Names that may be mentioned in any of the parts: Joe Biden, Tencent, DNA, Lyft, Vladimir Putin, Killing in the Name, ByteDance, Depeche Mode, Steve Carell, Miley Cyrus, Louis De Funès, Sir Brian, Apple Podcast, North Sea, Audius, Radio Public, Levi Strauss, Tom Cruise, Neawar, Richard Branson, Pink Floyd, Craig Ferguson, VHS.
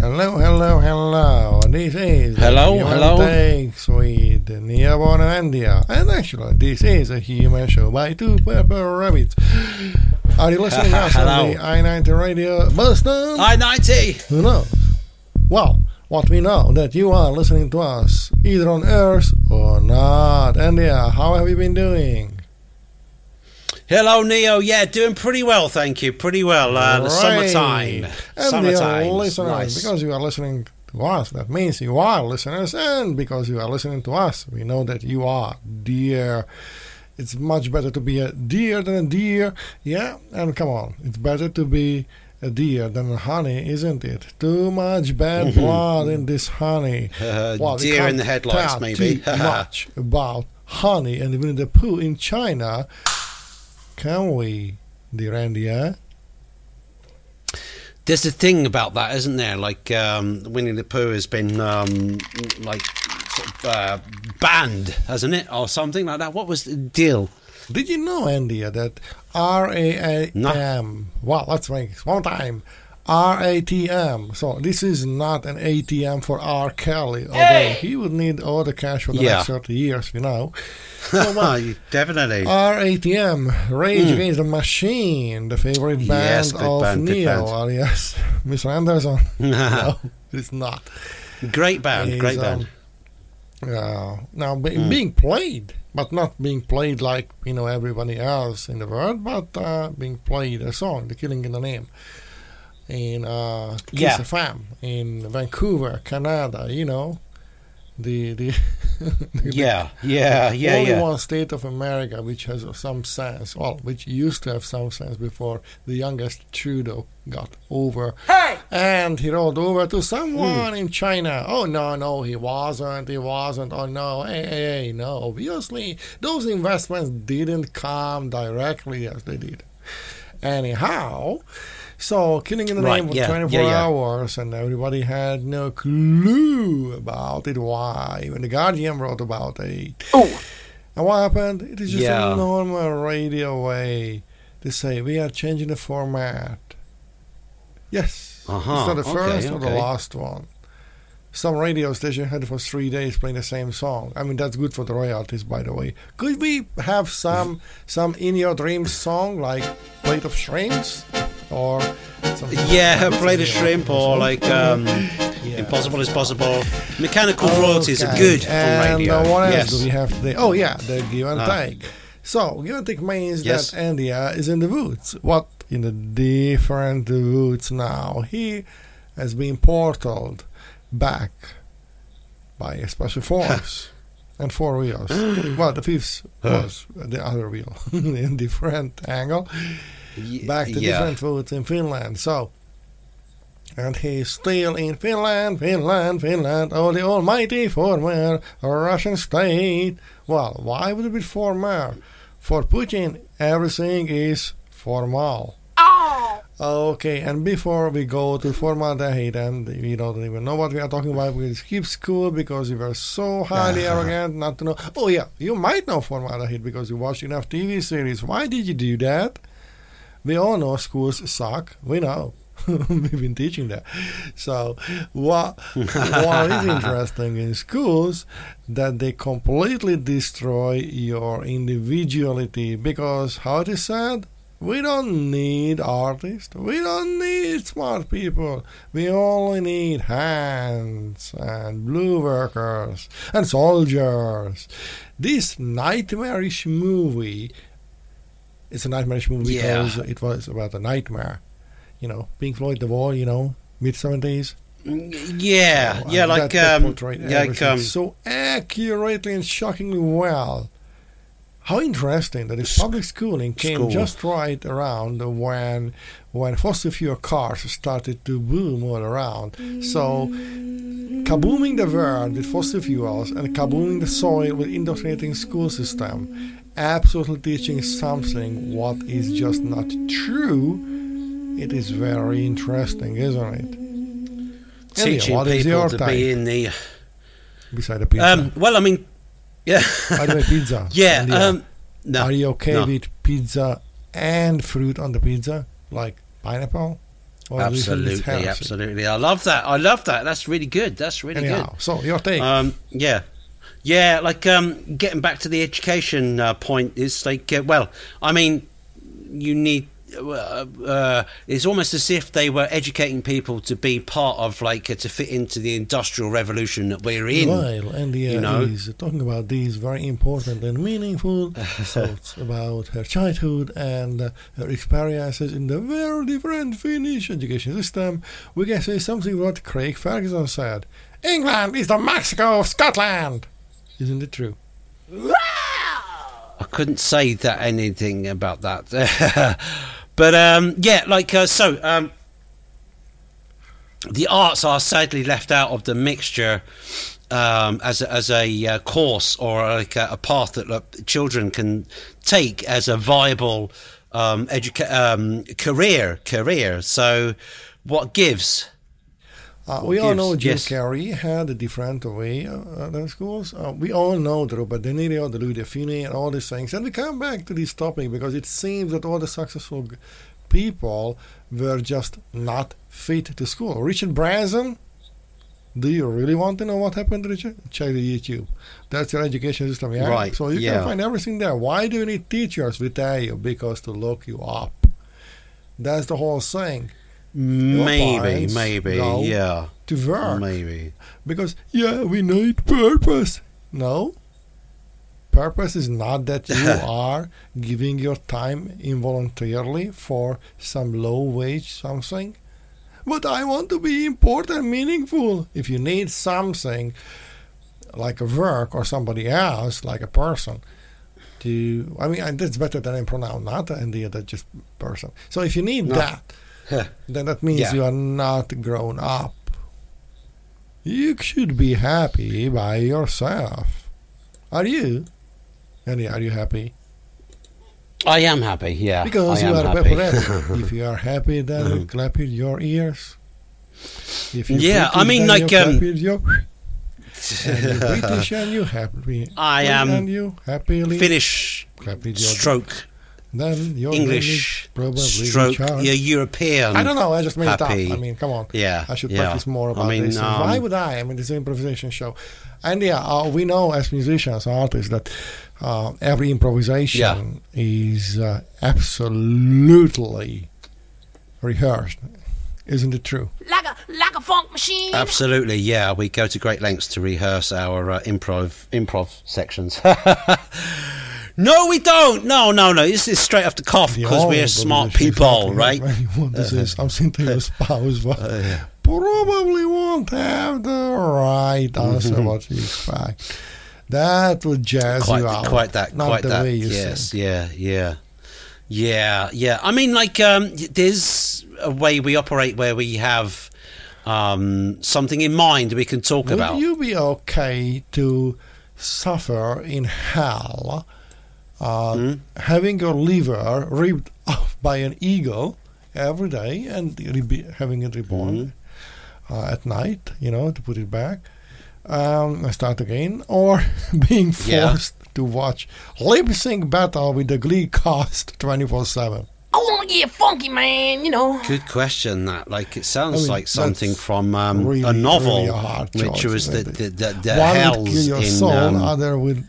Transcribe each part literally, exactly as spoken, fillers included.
Hello, hello, hello. This is hello, human hello. Takes with Neawar and India. And actually, this is a human show by two purple rabbits. Are you listening us on the I ninety radio, Boston? I ninety. No. Well, what we know that you are listening to us either on Earth or not. India, how have you been doing? Hello, Neo. Yeah, doing pretty well, thank you. Pretty well. Uh, the summertime. And summertime. Dear listeners, nice. Because you are listening to us, that means you are listeners. And because you are listening to us, we know that you are dear. It's much better to be a deer than a deer. Yeah, and come on. It's better to be a deer than a honey, isn't it? Too much bad blood in this honey. Uh, well, deer in the headlights, maybe. Too much about honey and Winnie the Pooh in China. Can we, dear India? There's a thing about that, isn't there? Like, um, Winnie the Pooh has been, um, like, sort of, uh, banned, hasn't it? Or something like that. What was the deal? Did you know, India, that R A A M... No. Well, let's make it one time. R A T M. So this is not an A T M for R. Kelly, although hey! He would need all the cash for the yeah. next thirty years, you know. So, well, definitely. R A T M, Rage mm. Against the Machine, the favorite band yes, of band, Neo, alias Mister Anderson. No, it's not. Great band, it's, great um, band. Uh, now, b- mm. being played, but not being played like, you know, everybody else in the world, but uh, being played a song, The Killing in the Name. In uh, Case yeah. F M in Vancouver, Canada, you know, the the, the yeah yeah yeah only yeah. one state of America which has some sense, well, which used to have some sense before the youngest Trudeau got over, hey! And he rolled over to someone mm. in China. Oh no, no, he wasn't, he wasn't. Oh no, hey, hey, hey, no. Obviously, those investments didn't come directly as they did. Anyhow. So, Killing in the Name right, for yeah, twenty-four yeah, yeah. hours, and everybody had no clue about it. Why? Even the Guardian wrote about it. Oh, and what happened? It is just yeah. a normal radio way to say we are changing the format. Yes, uh-huh. It's not the okay, first okay. or the last one. Some radio station had for three days playing the same song. I mean, that's good for the royalties, by the way. Could we have some some In Your Dreams song like Plate of Shrimps? Or yeah, play the shrimp, or like um, yeah. Impossible is Possible. Mechanical okay. royalties are good and on radio. And what else yes. do we have today? Oh yeah, the give and ah. take. So give and take means yes. that India is in the woods. What in the different woods now? He has been portaled back by a special force and four wheels. Well, the fifth was the other wheel in different angle. Back to yeah. different foods in Finland. So, and he's still in Finland, Finland, Finland. Oh, the almighty former Russian state. Well, why would it be former? For Putin, everything is formal. Oh. Okay, and before we go to formaldehyde, and we don't even know what we are talking about, we skip school because you were so highly uh-huh. arrogant not to know. Oh yeah, you might know formaldehyde because you watched enough T V series. Why did you do that? We all know schools suck. We know. We've been teaching that. So what, what is interesting in schools that they completely destroy your individuality because, how it is said, we don't need artists. We don't need smart people. We only need hands and blue workers and soldiers. This nightmarish movie... It's a nightmarish movie yeah. because it was about a nightmare. You know, Pink Floyd, The Wall, you know, mid-seventies. Yeah, so, yeah, like... That, um, that yeah, like um, so accurately and shockingly well. How interesting that if public schooling came school. just right around when when fossil fuel cars started to boom all around. So, kabooming the world with fossil fuels and kabooming the soil with indoctrinating school system. Absolutely teaching something what is just not true. It is very interesting, isn't it? Teaching Elliot, people to type? Be in the beside a pizza. Um, well, I mean, yeah. By the way, pizza. Yeah. Um, no, are you okay no. with pizza and fruit on the pizza, like pineapple? Or absolutely, absolutely. I love that. I love that. That's really good. That's really Anyhow, good. So your take? Um, yeah. Yeah, like um, getting back to the education uh, point is like, uh, well, I mean, you need, uh, uh, it's almost as if they were educating people to be part of, like, uh, to fit into the industrial revolution that we're in. Well, and the, uh, you know? He's talking about these very important and meaningful thoughts about her childhood and uh, her experiences in the very different Finnish education system. We can say something what Craig Ferguson said. England is the Mexico of Scotland. Isn't it true? I couldn't say that anything about that. But, um, yeah, like, uh, so, um, the arts are sadly left out of the mixture um, as, as a uh, course or like a, a path that uh, children can take as a viable um, educa- um, career. career. So what gives... Uh, we gives, all know Jim yes. Carrey had a different way uh, than schools. Uh, we all know the Robert De Niro, the Louis De Funès, and all these things. And we come back to this topic because it seems that all the successful g- people were just not fit to school. Richard Branson, do you really want to know what happened, Richard? Check the YouTube. That's your education system, yeah? Right. So you yeah. can find everything there. Why do you need teachers? We tell you, because to look you up. That's the whole thing. Maybe, maybe, yeah. To work. Maybe. Because, yeah, we need purpose. No. Purpose is not that you are giving your time involuntarily for some low wage something. But I want to be important, meaningful. If you need something like a work or somebody else, like a person, to, I mean, that's better than a pronoun, not an idea, that's just person. So if you need no. that, then that means yeah. you are not grown up. You should be happy by yourself. Are you? Andy, are you happy? I am happy, yeah. Because I you are happy. If you are happy, then mm-hmm. you clap with your ears. If you yeah, I mean, like... You um, clap with your and you're British and you happy. I am and you happily Finnish clap with your stroke. Dick. Then your English, probably stroke, yeah, European. I don't know. I just made it up. I mean, come on. Yeah, I should yeah. practice more about I mean, this. Um, Why would I? I mean, it's an improvisation show, and yeah, uh, we know as musicians, artists, that uh, every improvisation yeah. is uh, absolutely rehearsed. Isn't it true? Like a like a funk machine. Absolutely, yeah. We go to great lengths to rehearse our uh, improv improv sections. No, we don't. No, no, no. This is straight off the cuff because we're smart people, right? This is something to your spouse, but uh, yeah. probably won't have the right answer mm-hmm. what you expect. That would jazz quite, you out. Quite that. Not quite the that. Way you yes. Sing. Yeah. Yeah. Yeah. Yeah. I mean, like, um, there's a way we operate where we have um, something in mind we can talk would about. Would you be okay to suffer in hell? Uh, mm. Having your liver ripped off by an eagle every day and re- having it reborn mm. uh, at night, you know, to put it back, um, start again, or being forced yeah. to watch lip sync battle with the Glee cast twenty-four seven. I want to get funky, man, you know. Good question, that. Like, it sounds I mean, like something from um, really, a novel, really a hard choice, which was the, the, the, the hell's in... One would kill your in, soul, um, other would...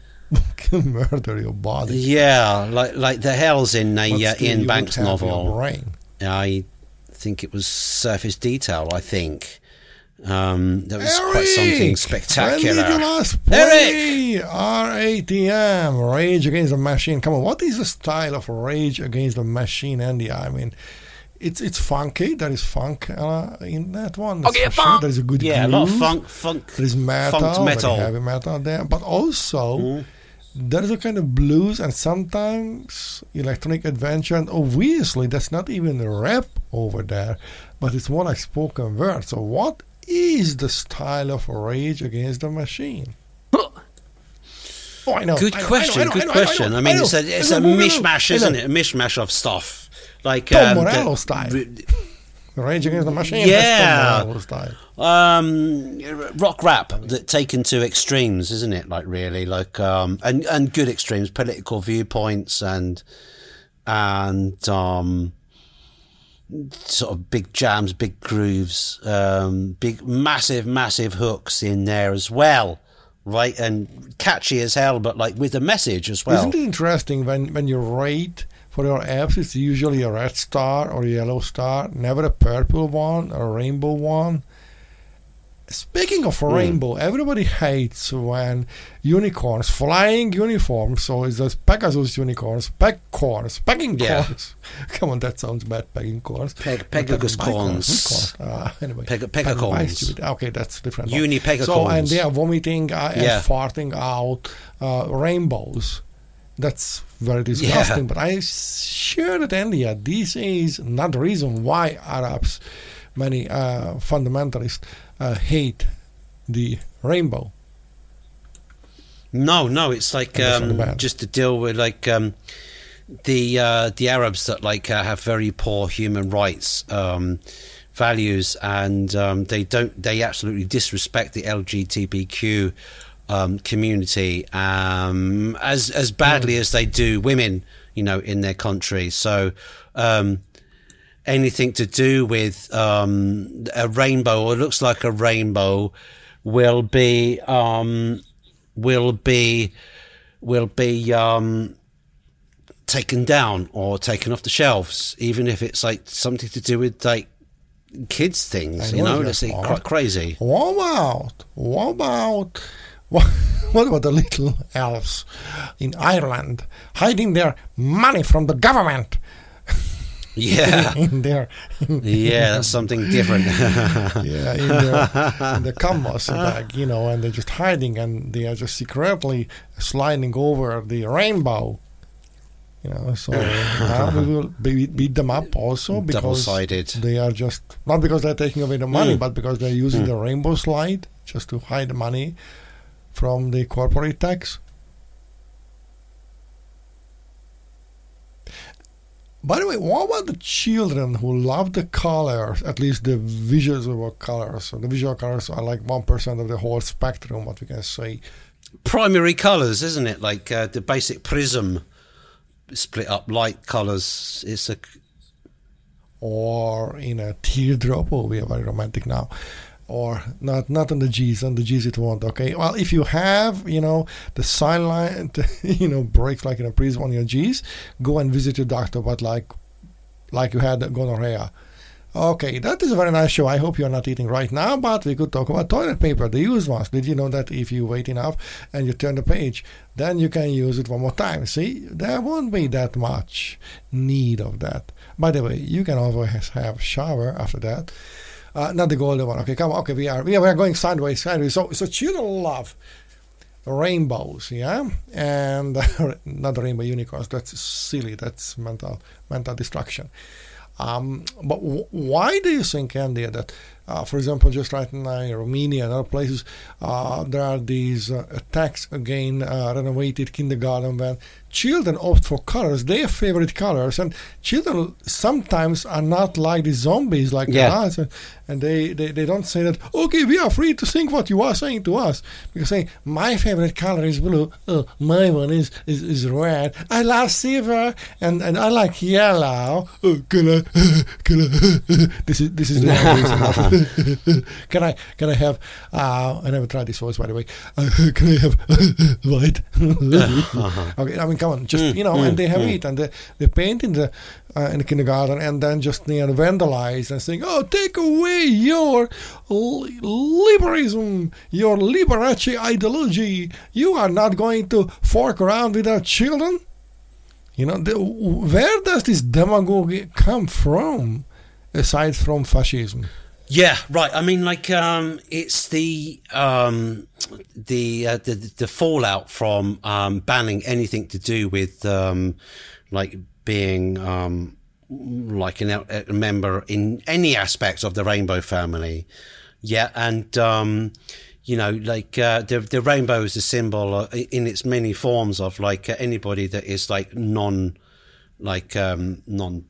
can murder your body. Yeah, like like the hell's in a uh, Ian Banks novel. I think it was Surface Detail. I think um, that was Eric! Quite something spectacular. When did you last play Eric! R A T M, Rage Against the Machine. Come on, what is the style of Rage Against the Machine, Andy? I mean, it's it's funky. There is funk uh, in that one. That's okay, funk. Sure. There is a good yeah, groove. A lot of funk, funk. There is metal, funk metal. Very heavy metal there, but also. Mm. There is a kind of blues and sometimes electronic adventure, and obviously that's not even rap over there, but it's more like spoken word. So what is the style of Rage Against the Machine? Oh, I know. Good I know, question, I know, I know, good I know, question. I, know, I, know, I mean, I it's a, it's a mishmash, isn't it? A mishmash of stuff. Like Tom um, Morello style. R- Rage Against the Machine. Yeah. That's Tom Morello style. Um, rock rap that taken to extremes, isn't it? Like really, like um, and and good extremes, political viewpoints, and and um, sort of big jams, big grooves, um, big, massive, massive hooks in there as well, right? And catchy as hell, but like with a message as well. Isn't it interesting when, when you rate for your apps, it's usually a red star or a yellow star, never a purple one or a rainbow one. Speaking of mm. rainbow, everybody hates when unicorns, flying uniforms, so it's those Pegasus unicorns, pegcorns, pegging corns. Yeah. Come on, that sounds bad, pegging corns. Peg, Pegasus corns. Uh, anyway. Peg, Pegacorns. Okay, that's different. Unipegacorns. So, and they are vomiting uh, and yeah. farting out uh, rainbows. That's very disgusting, yeah. but I'm sure that India, this is not the reason why Arabs, many uh, fundamentalists, Uh, hate the rainbow. No, no, it's like um, just to deal with like um, the uh, the Arabs that like uh, have very poor human rights um, values, and um, they don't they absolutely disrespect the L G B T Q um, community um, as as badly mm. as they do women, you know, in their country. So. Um, Anything to do with um, a rainbow or looks like a rainbow will be um, will be will be um, taken down or taken off the shelves, even if it's like something to do with like kids things. I you know, that's quite crazy. What about what about what about the little elves in Ireland hiding their money from the government? Yeah, in there. Yeah, that's something different. Yeah, in, their, in the canvas bag, you know, and they're just hiding, and they are just secretly sliding over the rainbow. You know, so uh, we will be, beat them up also because double-sided. They are just not because they're taking away the money, mm. but because they're using mm. the rainbow slide just to hide the money from the corporate tax. By the way, what about the children who love the colors, at least the visuals of colors? So the visual colors are like one percent of the whole spectrum, what we can say. Primary colors, isn't it? Like uh, the basic prism, split up light colors. It's a... Or in a teardrop. Oh, we are very romantic now. Or not not on the G's, on the G's it won't, okay? Well, if you have, you know, the sunlight, you know, breaks like in a prism on your G's, go and visit your doctor, but like like you had gonorrhea. Okay, that is a very nice show. I hope you're not eating right now, but we could talk about toilet paper, the used ones. Did you know that if you wait enough and you turn the page, then you can use it one more time? See, there won't be that much need of that. By the way, you can also have shower after that. Uh, not the golden one. Okay, come on. Okay, we are we are, we are going sideways, sideways. So, so children love rainbows, yeah, and uh, not rainbow unicorns. That's silly. That's mental mental destruction. Um, but w- why do you think, Andy, that, uh, for example, just right now in Romania and other places, uh, there are these uh, attacks against uh, renovated kindergarten when children opt for colors, their favorite colors, and children sometimes are not like the zombies, like yeah. us, and, and they, they, they don't say that, okay, we are free to think what you are saying to us, because saying, my favorite color is blue, oh, my one is, is, is red, I love silver, and, and I like yellow, oh, can I, can I, this is, this is the only reason, can I, can I have, uh, I never tried this voice, by the way, uh, can I have white, okay, I mean, come on, just, mm, you know, mm, and they have mm. it, and they, they paint in the uh, in the kindergarten, and then just, you know, vandalize and saying, oh, take away your liberalism, your Liberace ideology. You are not going to fork around with our children. You know, the, where does this demagogue come from, aside from fascism? Yeah, right. I mean, like, um, it's the um, the, uh, the the fallout from um, banning anything to do with um, like being um, like an, a member in any aspect of the rainbow family. Yeah, and um, you know, like uh, the the rainbow is a symbol in its many forms of like anybody that is like non, like um, non.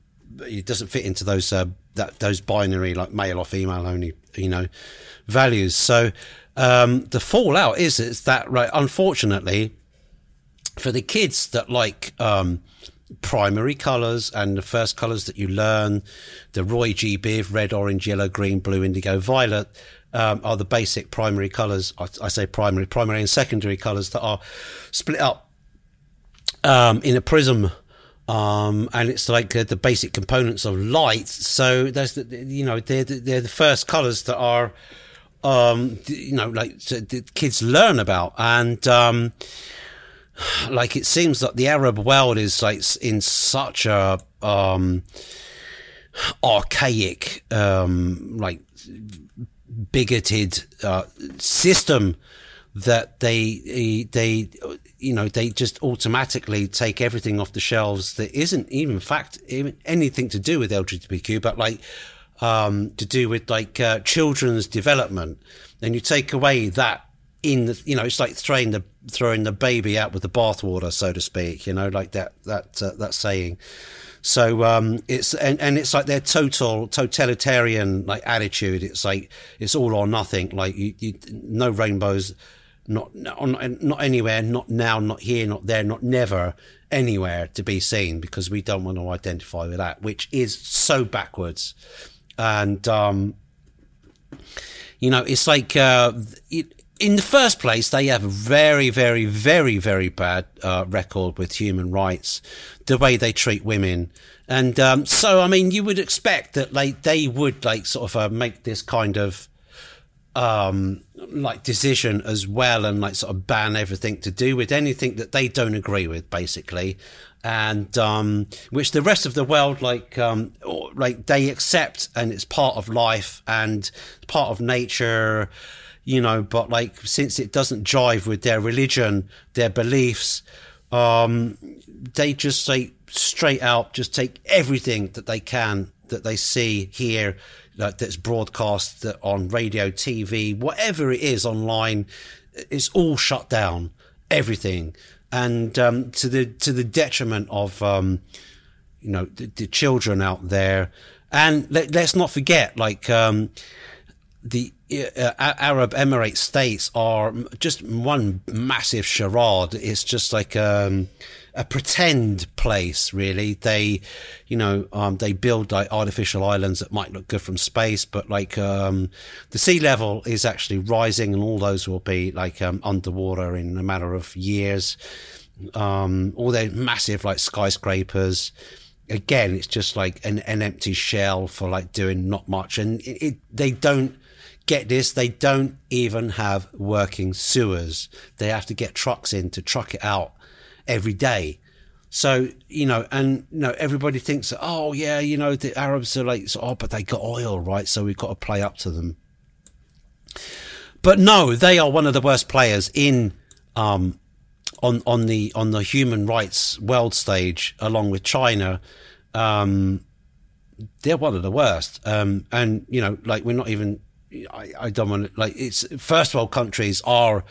It doesn't fit into those. Uh, That, those binary, like male or female only, you know, values. So um, the fallout is, is that, right, unfortunately, for the kids that like um, primary colours and the first colours that you learn, the Roy G. Biv, red, orange, yellow, green, blue, indigo, violet, um, are the basic primary colours. I, I say primary, primary and secondary colours that are split up um, in a prism. Um, and it's like the, the basic components of light. So there's, the, you know, they're, they're the first colours that are, um, you know, like the kids learn about. And, um, like, it seems that the Arab world is like in such a, um, archaic, um, like bigoted, uh, system that they, they, you know, they just automatically take everything off the shelves that isn't even, in fact, even anything to do with L G B T Q, but like um, to do with like uh, children's development. And you take away that in the, you know, it's like throwing the throwing the baby out with the bathwater, so to speak. You know, like that that uh, that saying. So um, it's and, and it's like their total totalitarian like attitude. It's like it's all or nothing. Like you, you no rainbows. Not, not not anywhere, not now, not here, not there, not never, anywhere to be seen, because we don't want to identify with that, which is so backwards. And, um, you know, it's like uh, it, in the first place, they have a very, very, very, very bad uh, record with human rights, the way they treat women. And um, so, I mean, you would expect that like they would like sort of uh, make this kind of um like decision as well, and like sort of ban everything to do with anything that they don't agree with, basically. And um which the rest of the world like um or, like they accept, and it's part of life and part of nature, you know. But like, since it doesn't jive with their religion, their beliefs, um they just say straight out, just take everything that they can, that they see, hear, that's broadcast on radio, T V, whatever it is, online. It's all shut down, everything, and um, to the to the detriment of um, you know the, the children out there. And let, let's not forget, like um, the uh, Arab Emirate states are just one massive charade. It's just like um, a pretend place, really. They, you know, um, they build like artificial islands that might look good from space, but like um, the sea level is actually rising, and all those will be like um, underwater in a matter of years. Um, all their massive like skyscrapers. Again, it's just like an, an empty shell for like doing not much. And it, it, they don't get this. They don't even have working sewers. They have to get trucks in to truck it out every day. So, you know, and you know, everybody thinks, oh yeah, you know, the Arabs are like, oh, but they got oil, right? So we've got to play up to them. But no, they are one of the worst players in um on on the on the human rights world stage, along with China. Um they're one of the worst. Um and you know, like, we're not even I, I don't want to, like, it's first world countries are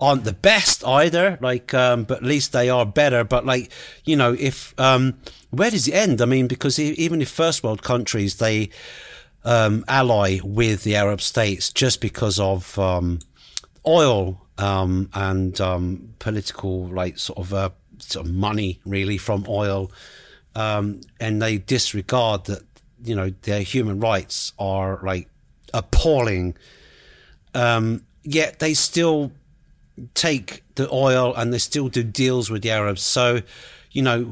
aren't the best either, like, um, but at least they are better. But like, you know, if, um, where does it end? I mean, because even if first world countries, they, um, ally with the Arab states just because of, um, oil, um, and, um, political, like sort of, uh, sort of money really from oil. Um, and they disregard that, you know, their human rights are like appalling. Um, yet they still take the oil, and they still do deals with the Arabs. So, you know,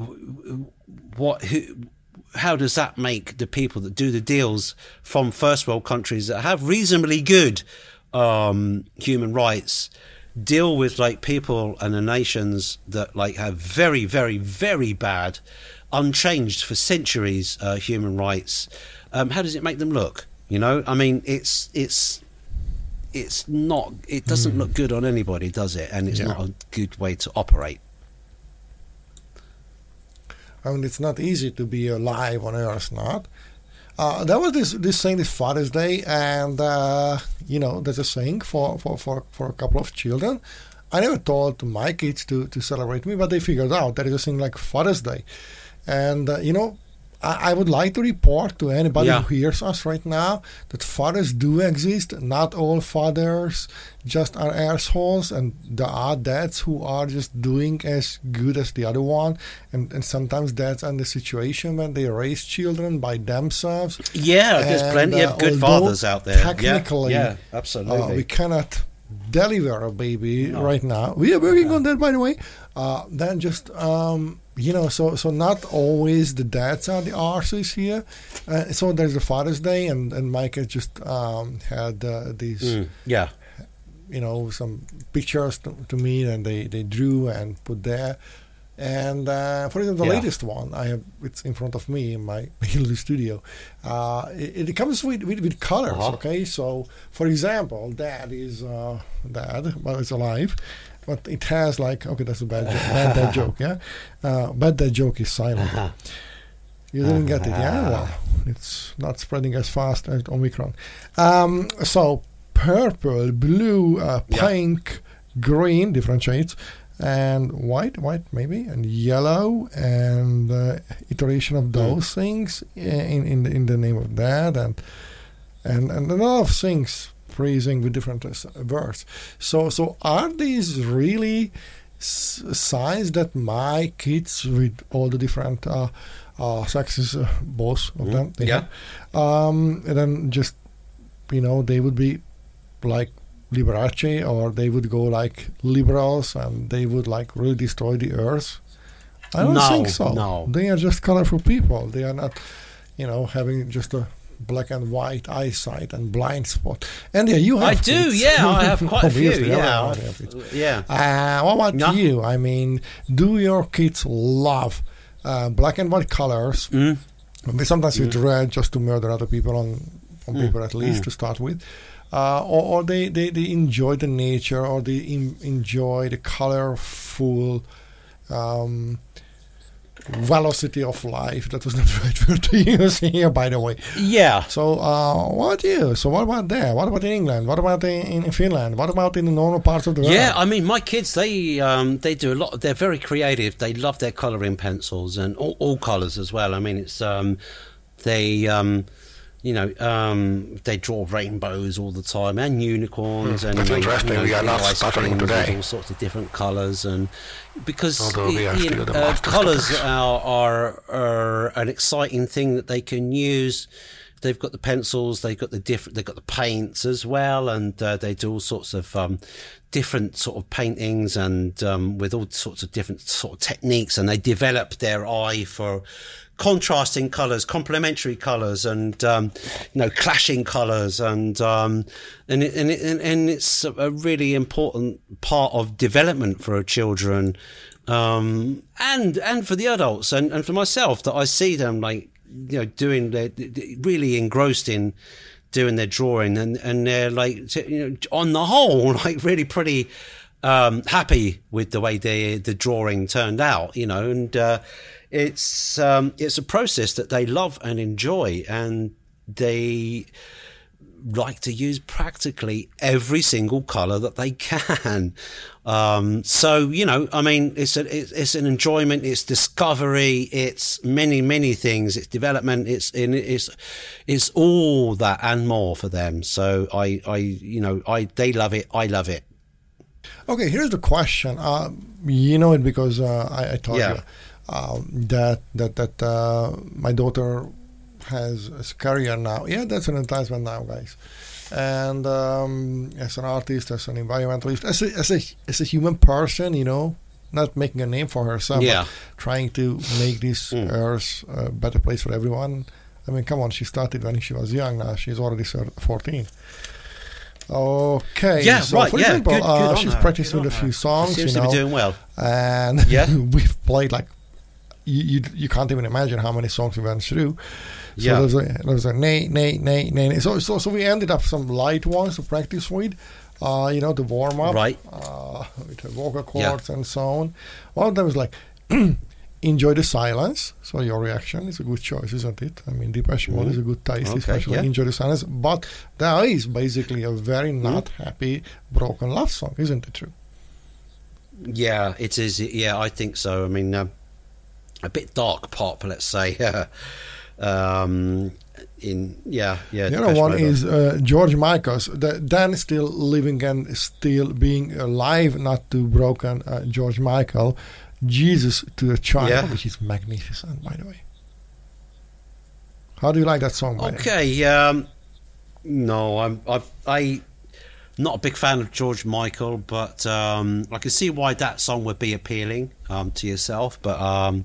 what? Who, how does that make the people that do the deals from first world countries that have reasonably good um, human rights deal with like people and the nations that like have very, very, very bad, unchanged for centuries uh, human rights? Um, how does it make them look? You know, I mean, it's it's. It's not, it doesn't look good on anybody, does it? And it's yeah. not a good way to operate. I mean, it's not easy to be alive on Earth, not? Uh, there was this, this saying, this Father's Day, and, uh, you know, there's a saying for, for, for, for a couple of children. I never told my kids to, to celebrate me, but they figured out there is a thing like Father's Day. And, uh, you know, I would like to report to anybody yeah. who hears us right now that fathers do exist. Not all fathers just are assholes, and there are dads who are just doing as good as the other one. And, and sometimes dads are in the situation when they raise children by themselves. Yeah, and there's plenty uh, of good fathers out there. Technically, yeah, yeah absolutely. Uh, we cannot deliver a baby no. right now. We are working yeah. on that, by the way. Uh, then just... Um, You know, so so not always the dads are the arses here. Uh, so there's the Father's Day, and, and Mike had just um, had uh, these, mm, yeah, you know, some pictures to, to me, and they, they drew and put there. And uh, for example, the yeah. latest one I have, it's in front of me in my little studio. Uh, it, it comes with with, with colors, uh-huh. okay. So for example, Dad is uh, Dad, but it's alive. But it has like, okay, that's a bad joke, bad dad joke, yeah? Uh, bad dad joke is silent. Uh-huh. You didn't get it, yeah? Well, it's not spreading as fast as Omicron. Um, so purple, blue, uh, pink, yeah. green, different shades, and white, white maybe, and yellow, and uh, iteration of those yeah. things in in the, in the name of that, and and, and a lot of things. Phrasing with different words. So, so are these really s- signs that my kids, with all the different uh, uh, sexes, uh, both of mm, them, they yeah, have, um, and then just you know they would be like Liberace, or they would go like liberals, and they would like really destroy the earth? I don't no, think so. No, they are just colorful people. They are not, you know, having just a black and white eyesight and blind spot. And yeah, you have I do, kids. yeah. I have quite a few. Yeah. yeah. Uh, what about no. you? I mean, do your kids love uh, black and white colors? Mm. Sometimes mm. with red just to murder other people on, on mm. paper at least mm. to start with. Uh, or or they, they, they enjoy the nature, or they in, enjoy the colorful... Um, velocity of life. That was not the right word to use here, by the way. Yeah. So, uh, what you? So, what about there? What about in England? What about in, in Finland? What about in the normal parts of the world? Yeah, I mean, my kids, they um, they do a lot. Of, they're very creative. They love their colouring pencils and all, all colours as well. I mean, it's um, they um, you know um, they draw rainbows all the time, and unicorns. Mm, and that's interesting. You know, we are not starting today. All sorts of different colours and. Because you know, uh, colours are, are are an exciting thing that they can use. They've got the pencils, they've got the different, they've got the paints as well, and uh, they do all sorts of um, different sort of paintings, and um, with all sorts of different sort of techniques. And they develop their eye for contrasting colours, complementary colours, and um, you know, clashing colours, and um, and it, and, it, and and it's a really important part of development for children, um, and and for the adults, and, and for myself, that I see them like. You know, doing their really engrossed in doing their drawing, and and they're like, you know, on the whole, like really pretty um, happy with the way the the drawing turned out, you know, and uh, it's um, it's a process that they love and enjoy, and they like to use practically every single color that they can. Um, so, you know, I mean, it's a, it's, it's an enjoyment, it's discovery, it's many, many things, it's development, it's in, it's, it's all that and more for them. So I, I, you know, I, they love it. I love it. Okay. Here's the question. Uh, you know it because, uh, I, I told yeah. you, um, that, that, that, uh, my daughter has a career now. Yeah, that's an enticement now, guys. And um, as an artist, as an environmentalist, as a, as a as a human person, you know, not making a name for herself, yeah. but trying to make this mm. earth a better place for everyone. I mean, come on, she started when she was young. Now she's already fourteen. Okay. Yeah, so right, for yeah. example, good, good uh, she's her. practiced with a few her. songs. She seems you know, to be doing well. And yeah. we've played like. You, you you can't even imagine how many songs we went through. So yeah. there's a there's a nay nay nay nay. So so so we ended up some light ones to practice with, uh, you know, to warm up, right? Uh, with vocal cords yeah. and so on. One of them is like Enjoy the Silence. So your reaction is a good choice, isn't it? I mean, Depeche Mode mm. is a good taste, okay, especially yeah. Enjoy the Silence. But that is basically a very not mm. happy broken love song, isn't it? True. Yeah, it is. Yeah, I think so. I mean. Uh, a bit dark pop, let's say. um, in yeah, yeah. The other one is uh, George Michael, the then still living and still being alive, not too broken. Uh, George Michael, Jesus to the Child, yeah. Which is magnificent, by the way. How do you like that song? By okay, um, no, I'm I I not a big fan of George Michael, but um, I can see why that song would be appealing um, to yourself, but. Um,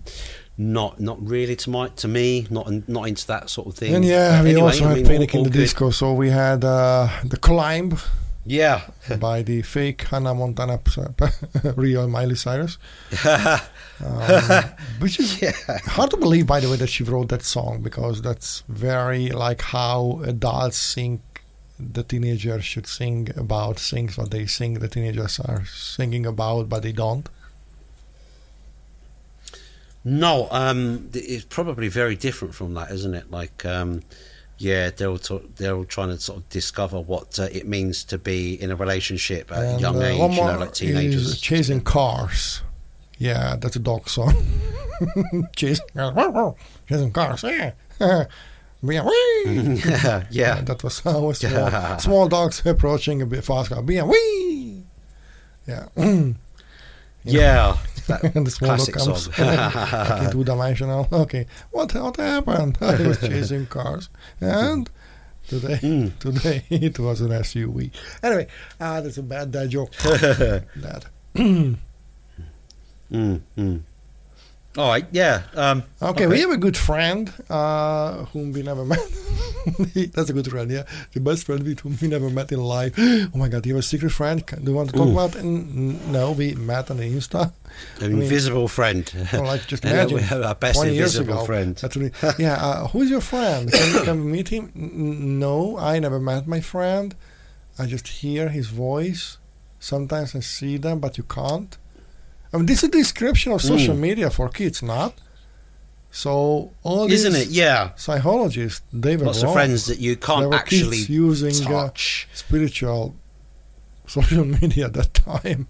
Not, not really to my, to me. Not, not into that sort of thing. And yeah, we anyway, also had I mean, Panic all, all in the good. Disco. So we had uh, the Climb, yeah, by the fake Hannah Montana, real Miley Cyrus, um, which is yeah. hard to believe, by the way, that she wrote that song, because that's very like how adults sing. The teenagers should sing about things what they think the teenagers are singing about, but they don't. No, um, it's probably very different from that, isn't it? Like, um, yeah, they're all, t- they're all trying to sort of discover what uh, it means to be in a relationship at and, a young uh, age, you know, like teenagers. Chasing Cars. Yeah, that's a dog song. Chasing Cars. Chasing Cars, yeah. yeah. yeah. That was how small, yeah. small dogs approaching a bit faster. Wee! Yeah. You yeah, and the small dog comes like two dimensional. Okay, what what happened? I was chasing cars, and today mm. today it was an S U V. Anyway, ah, that's a bad dad joke. That. mm. Mm. All right, yeah. Um, okay, okay, we have a good friend uh, whom we never met. That's a good friend, yeah. The best friend we, we never met in life. Oh my God, do you have a secret friend? Can, do you want to talk Ooh. about it? No, we met on the Insta. An I mean, invisible friend. Well, like just imagine, we have our best invisible ago, friend. Actually, yeah, uh, who's your friend? Can, can we meet him? N- no, I never met my friend. I just hear his voice. Sometimes I see them, but you can't. I mean, this is a description of social mm. media for kids, not? So all Isn't these it? Yeah. psychologists, they were lots wrong. of friends that you can't actually using touch. Uh, spiritual social media at that time.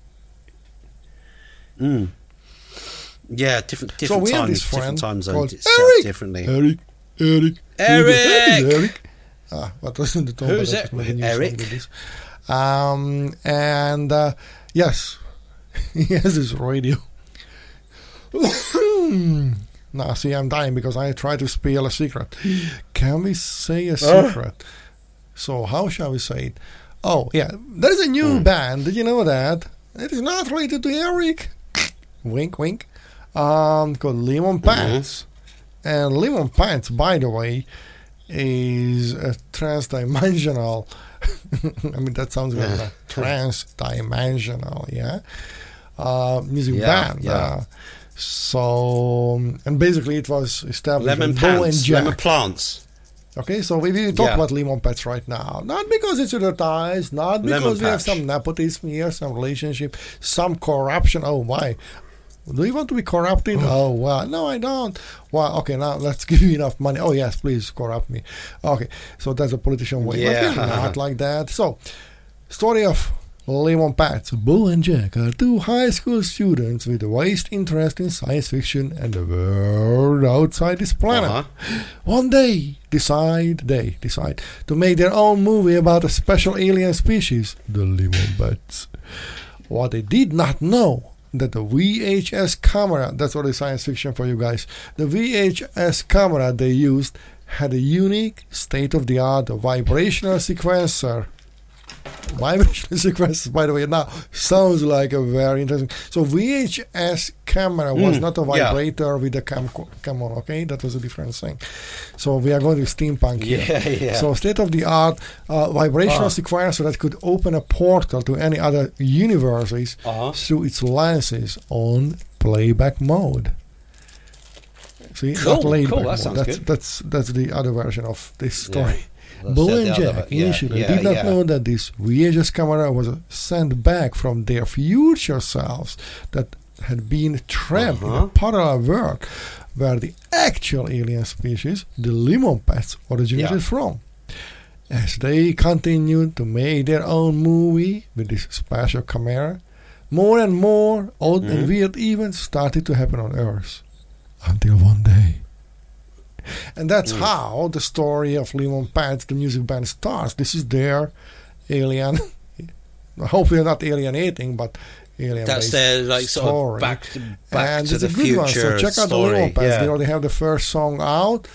Mm. Yeah, different. different so we have this friend called Eric. Differently. Eric. Eric. Eric. Eric. Ah, what was in the top? Who's it? Eric. Um, and uh, yes. He has his radio. Nah, see, I'm dying because I try to spill a secret. Can we say a secret? Uh. So how shall we say it? Oh, yeah. There is a new mm. band. Did you know that? It is not related to Eric. Wink, wink. Um, called Lemon Pants. Mm-hmm. And Lemon Pants, by the way, is a trans-dimensional... I mean, that sounds like a trans-dimensional, yeah? Uh, music yeah, band. Yeah. Uh, so, and basically it was established... Lemon Pants, and Jack. Lemon Plants. Okay, so we will talk yeah. about Lemon Pets right now. Not because it's advertised, not because lemon we patch. have some nepotism here, some relationship, some corruption. Oh, why? Do you want to be corrupted? Oh, well, no, I don't. Well, okay, now let's give you enough money. Oh, yes, please corrupt me. Okay, so that's a politician way. Yeah. But not like that. So, story of Lemon Pats. Bo and Jack are two high school students with a vast interest in science fiction and the world outside this planet. Uh-huh. One day, decide they decide to make their own movie about a special alien species, the Lemon Pats. What they did not know that the V H S camera, that's all the science fiction for you guys, the V H S camera they used had a unique state-of-the-art vibrational sequencer. Vibrational sequencer, by the way, now sounds like a very interesting. So V H S camera was mm, not a vibrator yeah. with a cam camera, okay? That was a different thing. So we are going to steampunk here. Yeah, yeah. So state-of-the-art uh, vibrational uh. sequencer that could open a portal to any other universes uh-huh. through its lenses on playback mode. See, cool, not cool, that sounds that's, good. That's, that's the other version of this story. Yeah. Bo and Jack initially yeah, yeah, did not yeah. know that this V H S camera was sent back from their future selves that had been trapped uh-huh. in a parallel world where the actual alien species, the Lemon Pets, originated yeah. from. As they continued to make their own movie with this special camera, more and more odd mm-hmm. and weird events started to happen on Earth. until one day. And that's mm. how the story of Lemon Pants, the music band, starts. This is their alien. I hope we're not alienating, but alien. That's their like story. Sort of back, back and to the future one. So check out story. The Lemon Pants. Yeah. They already have the first song out,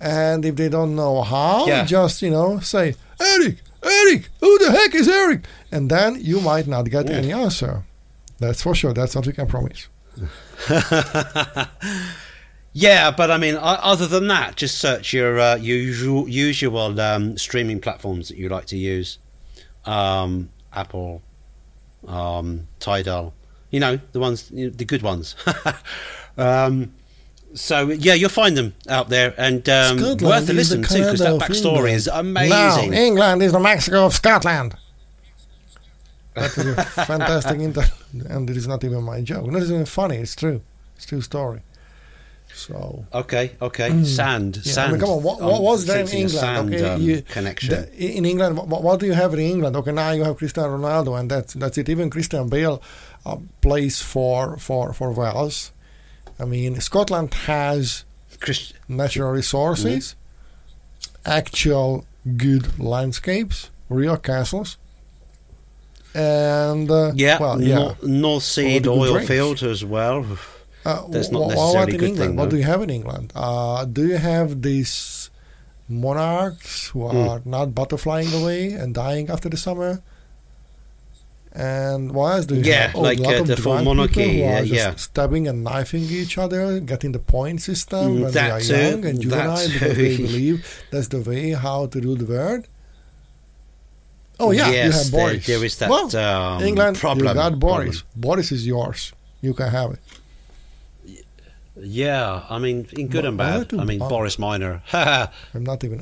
and if they don't know how, yeah. just you know say Eric, Eric, who the heck is Eric? And then you might not get Ooh. any answer. That's for sure. That's what we can promise. Yeah, but I mean, other than that, just search your uh, usual usual um, streaming platforms that you like to use. Um, Apple, um, Tidal, you know, the ones, you know, the good ones. um, so, yeah, you'll find them out there, and um, worth a listen to, because that backstory is amazing. Now, England is the Mexico of Scotland. That was a fantastic inter- and it is not even my joke. Not even funny, it's true. It's a true story. So okay, okay, mm. sand, yeah. sand. I mean, come on, what, what was there in England? Sand, okay, um, you, connection the, in England. What, what do you have in England? Okay, now you have Cristiano Ronaldo, and that's that's it. Even Christian Bale uh, plays for for for Wales. I mean, Scotland has Christ- natural resources, mm-hmm. actual good landscapes, real castles, and uh, yeah, well, yeah, North Sea oil field as well. Uh, That's not necessarily a good England? thing. What do you have in England? Uh, do you have these monarchs who are mm. not butterflying away and dying after the summer? And why else do you yeah, have oh, like, a lot uh, of the full monarchy, who yeah, are just yeah. stabbing and knifing each other, getting the point system mm, when they are too, young and juvenile because they believe that's the way how to rule the world? Oh yeah, yes, you have Boris. There, there is that well, um, England, problem. You got Boris. Problem. Boris is yours. You can have it. Yeah, I mean, in good well, and bad. I mean, bad. Boris Minor. I'm not even.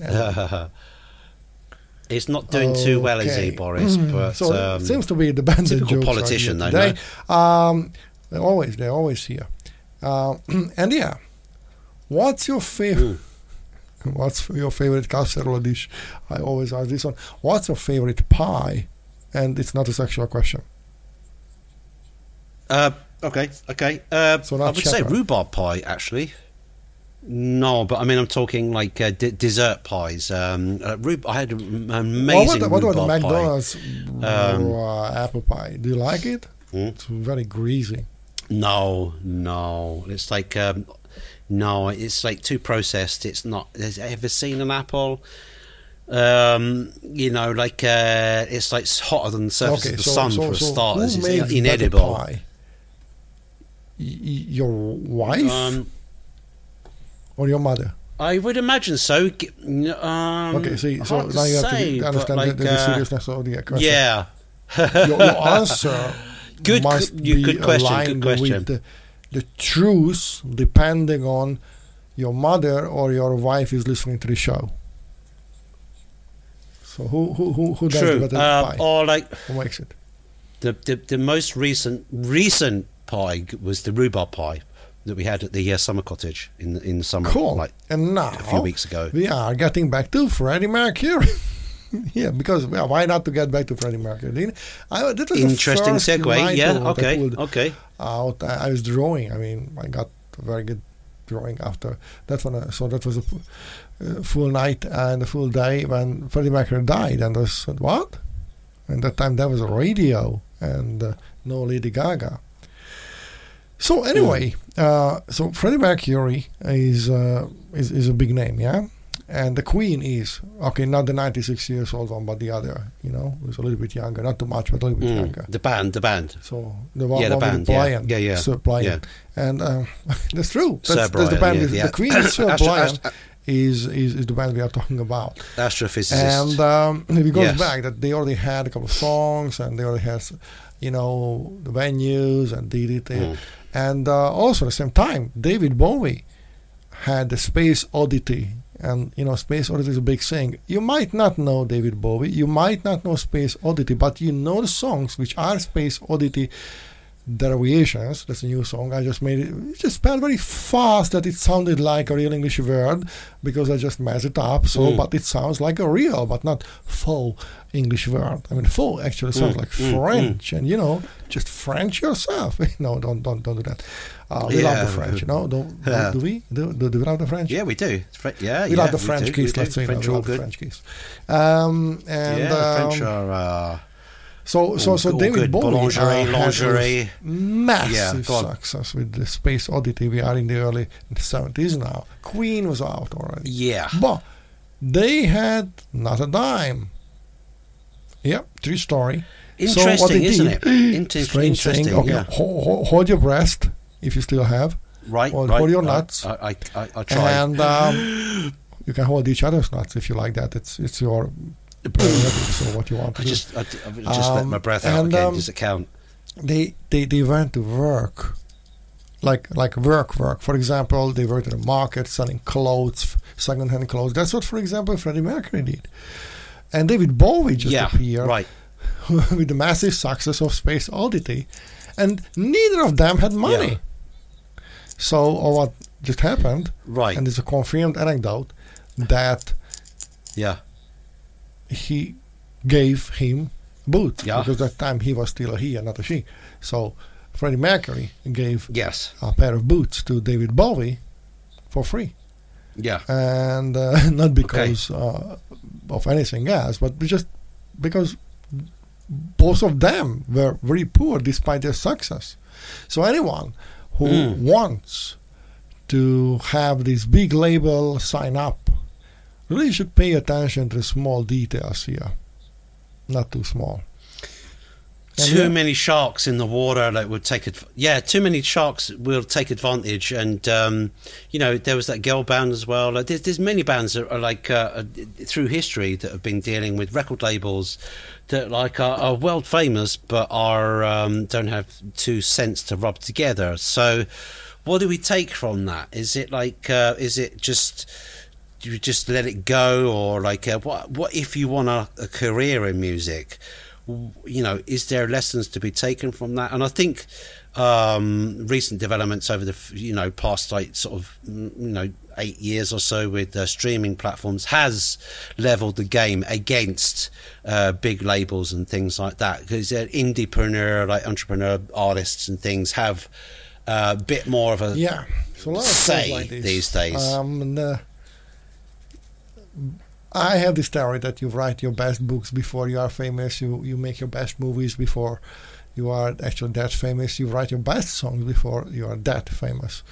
He's not doing okay. too well, is he, Boris? Mm. But so um, it seems to be the bandit typical jokes politician, though. Right no? um, they're always, they're always here. Uh, and yeah, what's your favorite? What's your favorite casserole dish? I always ask this one. What's your favorite pie? And it's not a sexual question. Uh. Okay, okay. Uh, so I would shepherd. say rhubarb pie, actually. No, but I mean, I'm talking like uh, d- dessert pies. Um, uh, rhub- I had an amazing well, what, what rhubarb pie. What about the McDonald's pie? Um, uh, apple pie? Do you like it? Mm. It's very greasy. No, no. It's like, um, no, it's like too processed. It's not, has ever seen an apple? Um, you know, like, uh, it's like hotter than the surface okay, of the so, sun so, for a so start. It's inedible. Pie? Your wife um, or your mother? I would imagine so. Um, okay, see, so now you have say, to understand like, the, the uh, seriousness of the question. Yeah. your, your answer good, must be good question, aligned good question. with the, the truth, depending on your mother or your wife is listening to the show. So who who who, who does True. the better uh, pie? Or like who makes it? The the, the most recent recent. pie was the rhubarb pie that we had at the uh, summer cottage in in the summer, cool. like and now, a few weeks ago. We are getting back to Freddie Mercury. yeah, because well, why not to get back to Freddie Mercury? I, that was Interesting segue. Yeah, okay, okay. Out, I, I was drawing. I mean, I got a very good drawing after that one. So that was a uh, full night and a full day when Freddie Mercury died. And I said, what? And that time there was a radio and uh, no Lady Gaga. So anyway, uh, so Freddie Mercury is, uh, is is a big name, yeah? And the Queen is, okay, not the ninety-six years old one, but the other, you know, who's a little bit younger, not too much, but a little bit mm, younger. The band, the band. So the one, yeah, the one band, with Brian, yeah. yeah, yeah, Sir Brian. Yeah. And um, that's true. That's, Sir Brian, that's the band. Yeah, yeah. The Queen is Sir Astro, Brian Astro, is, is, is the band we are talking about. Astrophysicist. And um, it goes yes. back that they already had a couple of songs and they already had, you know, the venues and did it. Mm. And uh, also at the same time, David Bowie had the Space Oddity. And, you know, Space Oddity is a big thing. You might not know David Bowie. You might not know Space Oddity, but you know the songs which are Space Oddity Deviations, that's a new song. I just made it, just spelled very fast that it sounded like a real English word because I just messed it up. So, mm. but it sounds like a real, but not faux English word. I mean, faux actually sounds mm. like mm. French, mm. and you know, just French yourself. no, don't don't don't do that. Uh, we yeah. love the French, you know. Don't, don't yeah. do we? Do, do, do we love the French? Yeah, we do. Fre- yeah, we yeah, love the French keys. Let's say French, all good. French keys. Um, and yeah, the French are. Uh, So, all, so, so David Bowie had massive yeah, success with the Space Oddity. We are in the early seventies now. Queen was out already. Yeah. But they had not a dime. Yep, true story. Interesting, so what they isn't did, it? Inter- strange interesting, thing. Okay, yeah. hold, hold your breath if you still have. Right, hold, right. Hold your nuts. I, I, I, I try. And um, you can hold each other's nuts if you like that. It's, it's your... So what you want to I do. just, I, I just um, let my breath out and, again. Um, Does it count? They, they, they went to work, like like work work. For example, they worked in the market selling clothes, second-hand clothes. That's what, for example, Freddie Mercury did, and David Bowie just yeah, appeared right. with the massive success of Space Oddity, and neither of them had money. Yeah. So, or what just happened? Right, and it's a confirmed anecdote that. Yeah. He gave him boots yeah. because that time he was still a he and not a she. So Freddie Mercury gave yes. a pair of boots to David Bowie for free. Yeah, and uh, not because okay. uh, of anything else, but just because both of them were very poor despite their success. So anyone who mm. wants to have this big label sign up. Really should pay attention to small details here. Not too small. And too yeah. many sharks in the water that would take it. Adv- yeah, too many sharks will take advantage. And, um, you know, there was that girl band as well. Like, there's, there's many bands that are like uh, through history that have been dealing with record labels that like are, are world famous but are um, don't have two cents to rub together. So what do we take from that? Is it like, uh, is it just... you just let it go or like uh, what what if you want a, a career in music, you know, is there lessons to be taken from that? And I think um recent developments over the you know past like sort of you know eight years or so with uh, streaming platforms has leveled the game against uh big labels and things like that, because uh, indiepreneur like entrepreneur artists and things have uh, a bit more of a yeah it's a lot of say like these days. um and, uh, I have this theory that you write your best books before you are famous, you, you make your best movies before you are actually that famous, you write your best songs before you are that famous.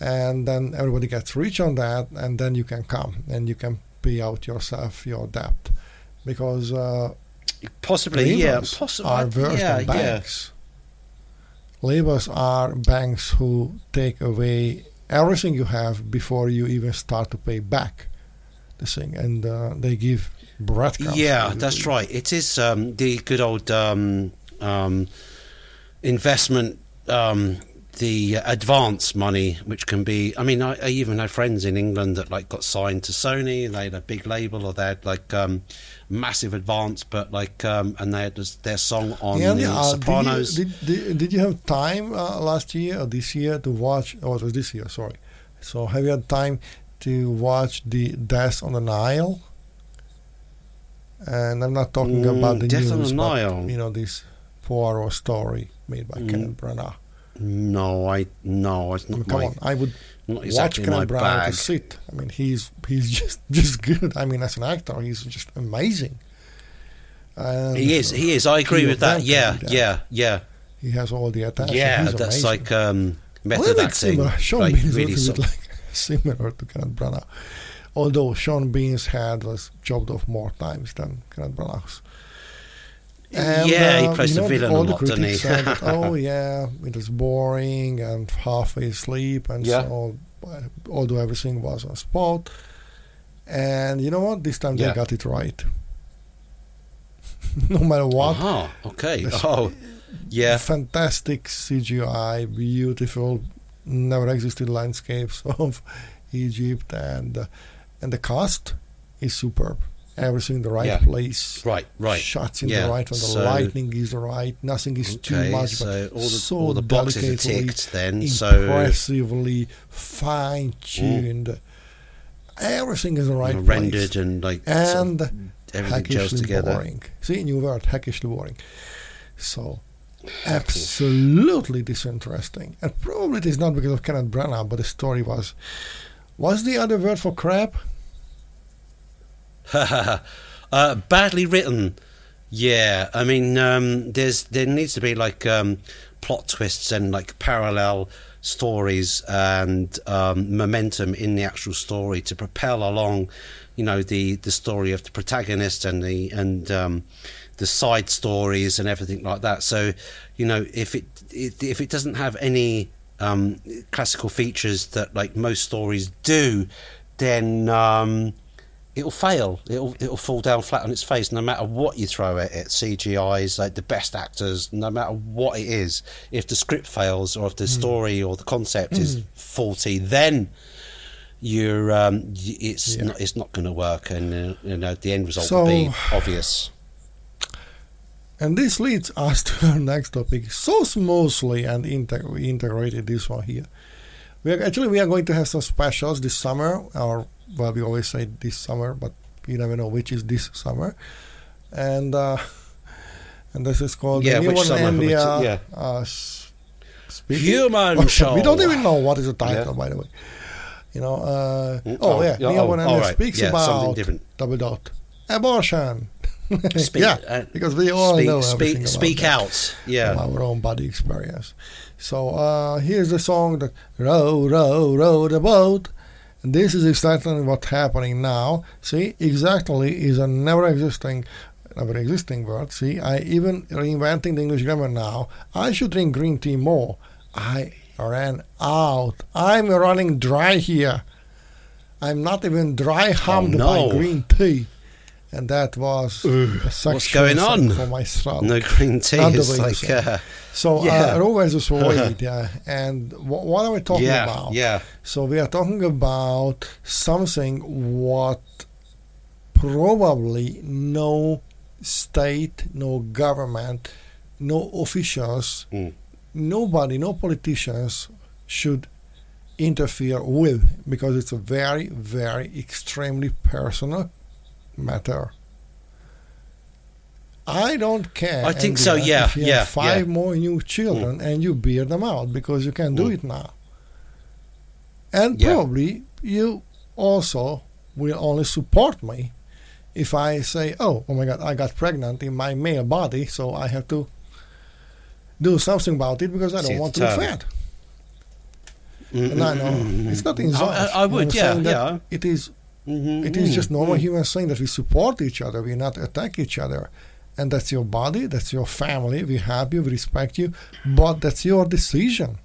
And then everybody gets rich on that, and then you can come and you can pay out yourself your debt. Because uh, possibly, yeah, possibly are worse yeah, than banks. Yeah. Labels are banks who take away everything you have before you even start to pay back. This thing and uh, they give breadcrumbs. Yeah, that's right. It is um, the good old um, um, investment, um, the advance money, which can be. I mean, I, I even have friends in England that like got signed to Sony. They had a big label, or they had like um, massive advance, but like um, and they had their song on yeah, the uh, Sopranos. Did you, did, did, did you have time uh, last year or this year to watch? Oh, it was this year. Sorry. So have you had time to watch the Death on the Nile? And I'm not talking mm, about the Death news, on the Nile. But, you know, this Poirot story made by mm. Kenneth Branagh. No, I no, it's not. I mean, come my, on, I would not exactly watch Kenneth Branagh bag. to sit. I mean, he's he's just just good. I mean, as an actor, he's just amazing. And he is, he is. I agree with that. Yeah, that. yeah, yeah. He has all the attacks. Yeah, he's that's amazing. like um, method acting. Like, really sort like. Similar to Kenneth Branagh, although Sean Bean's head was chopped off more times than Kenneth Branagh's. And, yeah, uh, he plays you know, the villain all a lot, didn't he? Said that, oh yeah, it was boring and halfway asleep, and yeah. so although everything was on spot, and you know what? This time yeah. they got it right. No matter what. Uh-huh. Okay. Oh, yeah. Fantastic C G I, beautiful. Never existed landscapes of Egypt, and uh, and the cast is superb. I was in the right yeah. place. Right, right. Shots in yeah. the right, and the so, lightning is right. Nothing is okay, too much. So all the, so all the boxes are ticked then. Impressively so, fine-tuned. Mm. Everything is in the right and place. Rendered and like and sort of everything gels together. Boring. See, new word, hackishly boring. So absolutely disinteresting. And probably it is not because of Kenneth Branagh, but the story was... What's the other word for crap? uh, badly written. Yeah, I mean, um, there's there needs to be like um, plot twists and like parallel stories and um, momentum in the actual story to propel along, you know, the, the story of the protagonist and the and um, the side stories and everything like that. So, you know, if it, it if it doesn't have any um, classical features that like most stories do, then um, it'll fail. It'll it'll fall down flat on its face, no matter what you throw at it. C G Is, like the best actors, no matter what it is. If the script fails, or if the mm. story or the concept mm. is faulty, then you're um, it's yeah. not, it's not going to work, and uh, you know the end result so, will be obvious. And this leads us to our next topic so smoothly, and integ- we integrated this one here. We are, actually, we are going to have some specials this summer, or, well, we always say this summer, but you never know which is this summer. And uh, and this is called yeah, the New One India yeah. uh, Human Show. We don't even know what is the title, yeah. by the way. You know, uh, oh, oh, yeah, New One India speaks yeah, about double dot abortion. Speak, yeah, uh, because we all speak, know everything speak, speak out yeah. from our own body experience. So uh, here's the song that row, row, row the boat. And this is exactly what's happening now. See, exactly is a never existing, never existing word. See, I even reinventing the English grammar now. I should drink green tea more. I ran out. I'm running dry here. I'm not even dry hummed oh, no. by green tea. And that was Ooh, a section what's going on? For my throat. No green tea. It's like, uh, so yeah. uh, row versus void. Yeah. And w- what are we talking yeah, about? Yeah. So we are talking about something what probably no state, no government, no officials, mm. nobody, no politicians should interfere with, because it's a very, very extremely personal matter. I don't care. I think so, yeah. If you yeah, have five yeah. more new children mm. and you bear them out, because you can do mm. it now. And yeah. probably you also will only support me if I say, oh, oh my God, I got pregnant in my male body, so I have to do something about it because I don't See, want to term. be fat. Mm-mm. And I know it's not in I, I would, yeah, yeah. It is Mm-hmm. It is just normal mm-hmm. human thing that we support each other, we not attack each other. And that's your body, that's your family, we have you, we respect you, but that's your decision.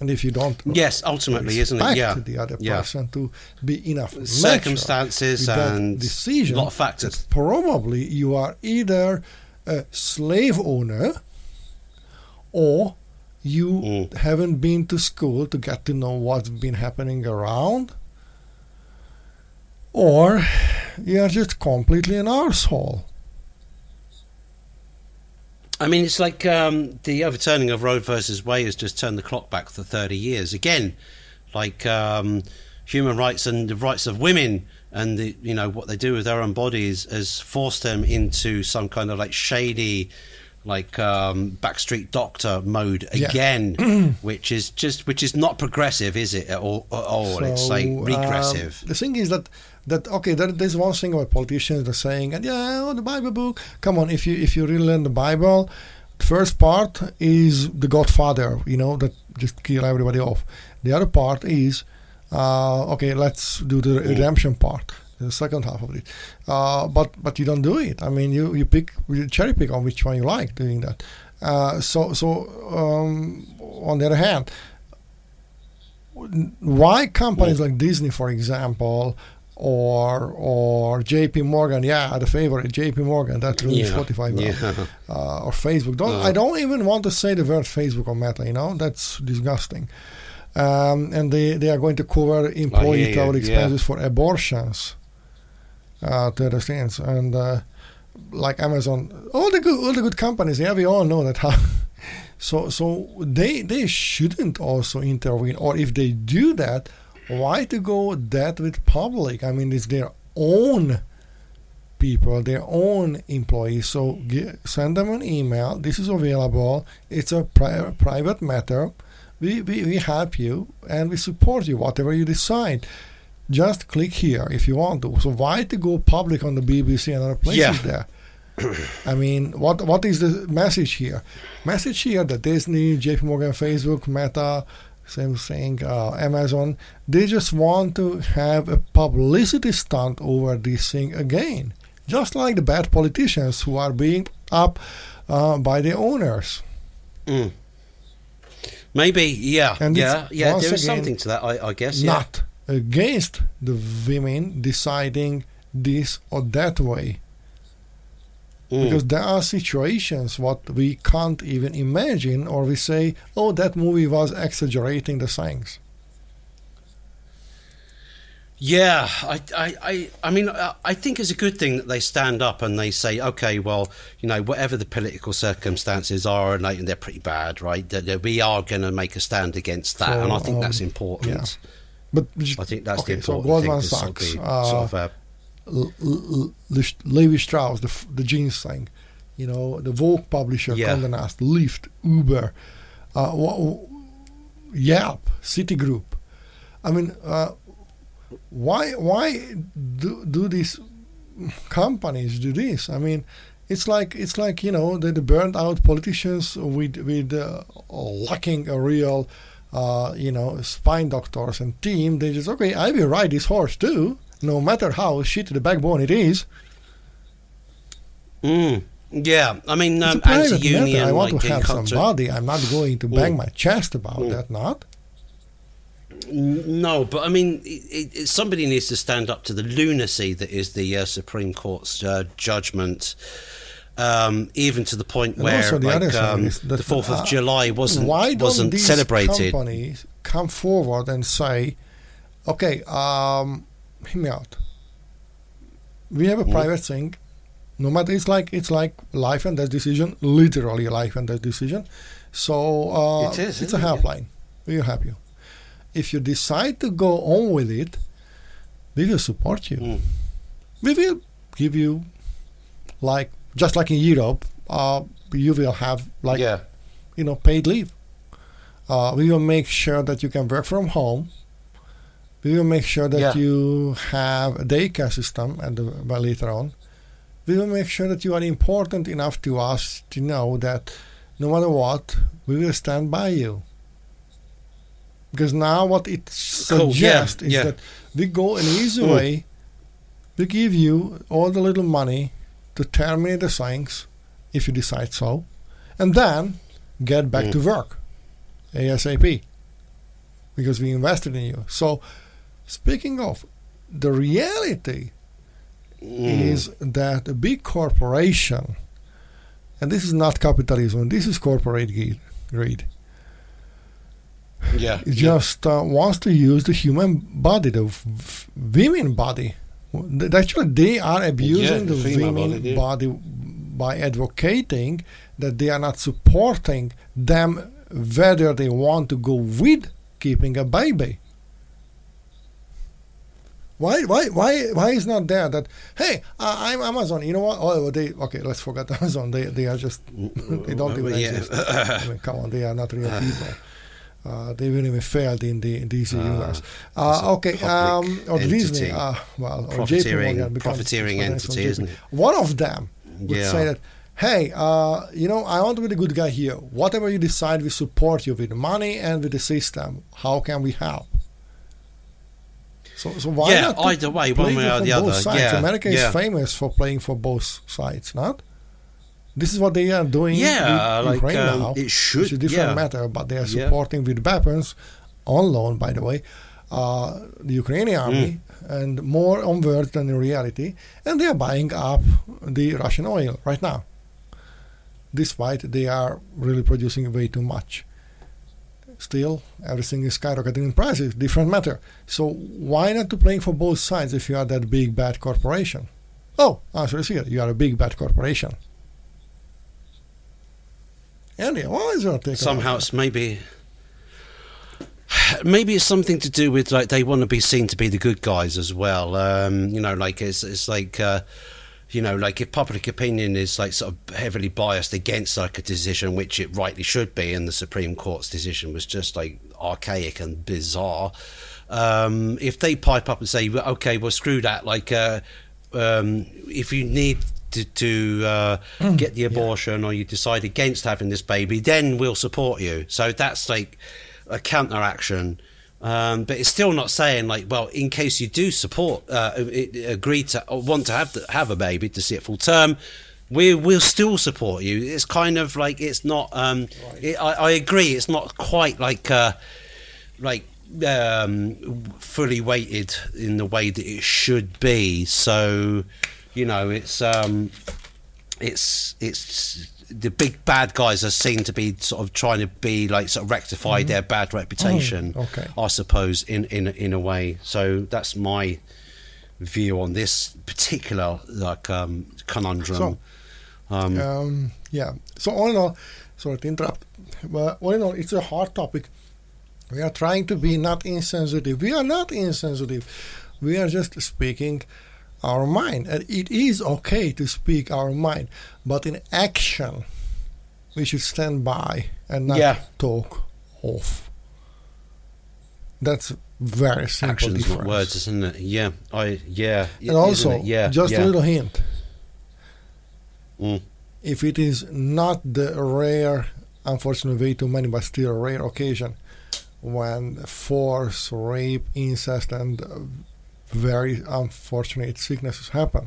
And if you don't yes, ultimately, isn't it? Yeah. the other yeah. person to be enough circumstances and decision, a lot of factors. Probably you are either a slave owner or you mm. haven't been to school to get to know what's been happening around. Or you're just completely an arsehole. I mean, it's like um, the overturning of Roe versus Wade has just turned the clock back for thirty years. Again, like um, human rights and the rights of women and, the, you know, what they do with their own bodies has forced them into some kind of, like, shady, like, um, backstreet doctor mode again, yeah. which is just, which is not progressive, is it, at all? At all. So, it's, like, regressive. Um, the thing is that... That okay, there, there's one thing about politicians, they're saying, and yeah, oh, the Bible book. Come on, if you if you really learn the Bible, the first part is the Godfather, you know, that just kill everybody off. The other part is, uh, okay, let's do the redemption part, the second half of it. Uh, but but you don't do it. I mean, you you pick, you cherry pick on which one you like doing that. Uh, so so um, on the other hand, why companies like Disney, for example, or or J P Morgan, yeah, the favorite J P Morgan that ruins yeah. Spotify, yeah. Uh, or Facebook. Don't uh. I don't even want to say the word Facebook or Meta. You know, that's disgusting. Um, and they, they are going to cover employee oh, yeah, travel yeah, expenses yeah. for abortions. uh, to the scenes. And uh, like Amazon, all the good, all the good companies, yeah, we all know that. How, so so they they shouldn't also intervene, or if they do that, why to go that with public? I mean, it's their own people, their own employees. So get, send them an email. This is available. It's a pri- private matter. We, we we help you and we support you, whatever you decide. Just click here if you want to. So why to go public on the B B C and other places yeah. there? I mean, what what is the message here? Message here that Disney, J P Morgan, Facebook, Meta, same thing, uh, Amazon, they just want to have a publicity stunt over this thing again. Just like the bad politicians who are being up uh, by their owners. Mm. Maybe, yeah, and yeah, yeah. There is something to that, I, I guess. Yeah. Not against the women deciding this or that way, mm. because there are situations what we can't even imagine, or we say, "Oh, that movie was exaggerating the things." Yeah, I, I, I, I mean, I think it's a good thing that they stand up and they say, okay, well, you know, whatever the political circumstances are, and, they, and they're pretty bad, right? That, that we are going to make a stand against that, so, and I think um, that's important. Yeah. But I think that's okay, the important so Goldman thing. Sachs, uh, sort of, uh, L- L- L- Levi Strauss, the, the jeans thing, you know, the Vogue publisher, yeah. Condé Nast, Lyft, Uber, uh, w- Yelp, Citigroup. I mean. Uh, Why why do do these companies do this? I mean, it's like it's like you know the, the burnt out politicians with with uh, lacking a real uh, you know spine doctors and team. They just okay, I will ride this horse too, no matter how shit the backbone it is. Mm. Yeah, I mean, um, it's a private anti-union, matter. I want like to have somebody. I'm not going to bang mm. my chest about mm. that. Not. No, but I mean, it, it, somebody needs to stand up to the lunacy that is the uh, Supreme Court's uh, judgment, um, even to the point and where the, like, um, the fourth uh, of July wasn't why wasn't these celebrated. Companies come forward and say, "Okay, um, hear me out. We have a mm. private thing. No matter, it's like it's like life and death decision, literally life and death decision. So uh, it is, it's a helpline. We will help you." If you decide to go on with it, we will support you. Mm. We will give you, like, just like in Europe, uh, you will have, like, yeah. you know, paid leave. Uh, we will make sure that you can work from home. We will make sure that yeah. you have a daycare system and by later on. We will make sure that you are important enough to us to know that no matter what, we will stand by you. Because now what it suggests oh, yeah, is yeah. that we go an easy mm. way, we give you all the little money to terminate the things, if you decide so, and then get back mm. to work ASAP, because we invested in you. So, speaking of, the reality mm. is that a big corporation, and this is not capitalism, this is corporate greed, Yeah, it just uh, wants to use the human body, the f- women body. Actually, they are abusing yeah, the, the women body, body by advocating that they are not supporting them, whether they want to go with keeping a baby. Why, why, why, why is not there that? Hey, uh, I'm Amazon. You know what? Oh, they okay. Let's forget Amazon. They, they are just they don't even yeah. exist. I mean, come on, they are not real people. Uh, they will even fail in the in these U S. Uh, uh, okay, um, or entity. Disney, uh, well, or J P Morgan, profiteering entity, isn't it? One of them would yeah. say that, hey, uh, you know, I want to be the good guy here. Whatever you decide, we support you with money and with the system. How can we help? So, so why yeah, not? Either way, one way or the other. Sides? Yeah, America yeah. is famous for playing for both sides, not? This is what they are doing yeah, in like, Ukraine um, now. It should, it's a different yeah. matter, but they are supporting yeah. with weapons, on loan, by the way, uh, the Ukrainian army, mm. and more on words than in reality, and they are buying up the Russian oil right now. Despite they are really producing way too much. still everything is skyrocketing in prices, different matter. So why not to playing for both sides if you are that big bad corporation? Oh, answer is here, you are a big bad corporation. Andy, what is your take? Somehow it's maybe... Maybe it's something to do with, like, they want to be seen to be the good guys as well. Um, you know, like, it's it's like, uh, you know, like, if public opinion is, like, sort of heavily biased against, like, a decision, which it rightly should be, and the Supreme Court's decision was just, like, archaic and bizarre, um, if they pipe up and say, okay, well, screw that, like, uh, um, if you need... to, to uh, mm, get the abortion, yeah, or you decide against having this baby, then we'll support you. So that's like a counteraction. Um, but it's still not saying, like, well, in case you do support, uh, it, agree to or want to have the, have a baby to see it full term, we will still support you. It's kind of like, it's not, um, right. it, I, I agree, it's not quite like, uh, like um, fully weighted in the way that it should be. So... You know, it's um, it's it's the big bad guys are seen to be sort of trying to be like sort of rectify mm-hmm. their bad reputation. Oh, okay. I suppose in, in in a way. So that's my view on this particular like um, conundrum. So, um, um, yeah. So all in all, sorry to interrupt, but all in all, it's a hard topic. We are trying to be not insensitive. We are not insensitive. We are just speaking our mind, and it is okay to speak our mind, but in action we should stand by and not yeah. talk off. That's very simple. Actions difference with words, isn't it? Yeah, I yeah. And isn't also, yeah, just yeah. a little hint. Mm. If it is not the rare, unfortunately, way too many, but still a rare occasion when force, rape, incest, and uh, very unfortunate sicknesses happen,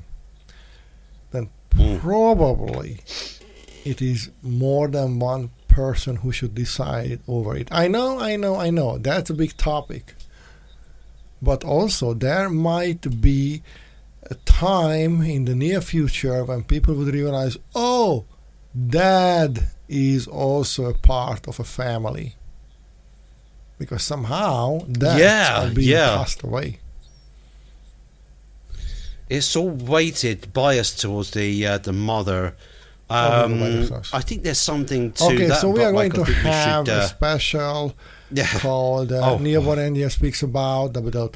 then mm. probably it is more than one person who should decide over it. I know, I know, I know, that's a big topic. But also there might be a time in the near future when people would realize, oh, dad is also a part of a family. Because somehow dads yeah, are being yeah. passed away. It's all weighted, biased towards the uh, the mother. Um, oh, I think there's something to okay, that. Okay, so we are going like, to have should, uh, a special yeah. called uh, oh. Neawar India Speaks About Double Doubt.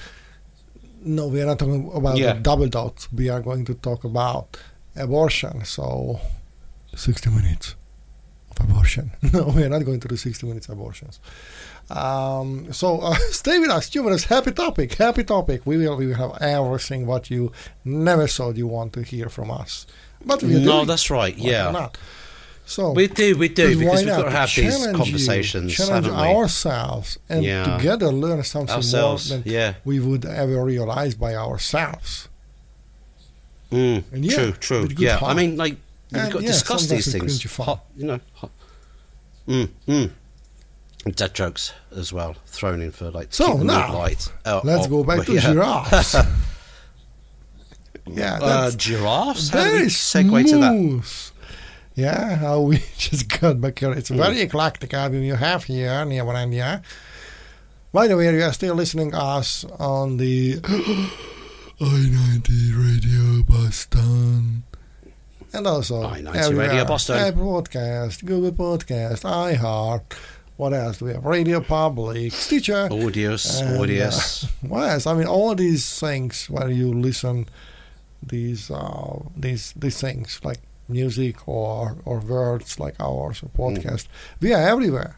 No, we are not talking about yeah. Double Doubt. We are going to talk about abortion. So sixty minutes of abortion. No, we are not going to do sixty minutes abortions. Um, so uh, stay with us, humorous, happy topic, happy topic. We will, we will have everything what you never thought you want to hear from us. But we no, do. that's right. Why yeah, not? So we do, we do because we've got to have these conversations, you, challenge haven't we? ourselves, and yeah. together learn something ourselves, more than yeah. we would ever realize by ourselves. Mm, and yeah, true, true. Yeah, heart. I mean, like we've and got to yeah, discuss these things. Hot, you know. Hot. Mm, mm. Dead jokes as well, thrown in for like. So now, light. Uh, let's oh, go back to yeah. giraffes. yeah, that's, uh, giraffes. Very segue to that. Yeah, how we just got back here. It's a very mm. eclectic album you have here, Neawar India. By the way, you are still listening to us on the I ninety Radio Boston. And also I ninety Radio Boston, Apple Podcast, Google Podcast, iHeart. What else do we have? Radio Public, Stitcher, Audius, and, Audius. Uh, what else? I mean, all these things where you listen, these uh, these these things like music or or words like ours or podcast. Mm. We are everywhere.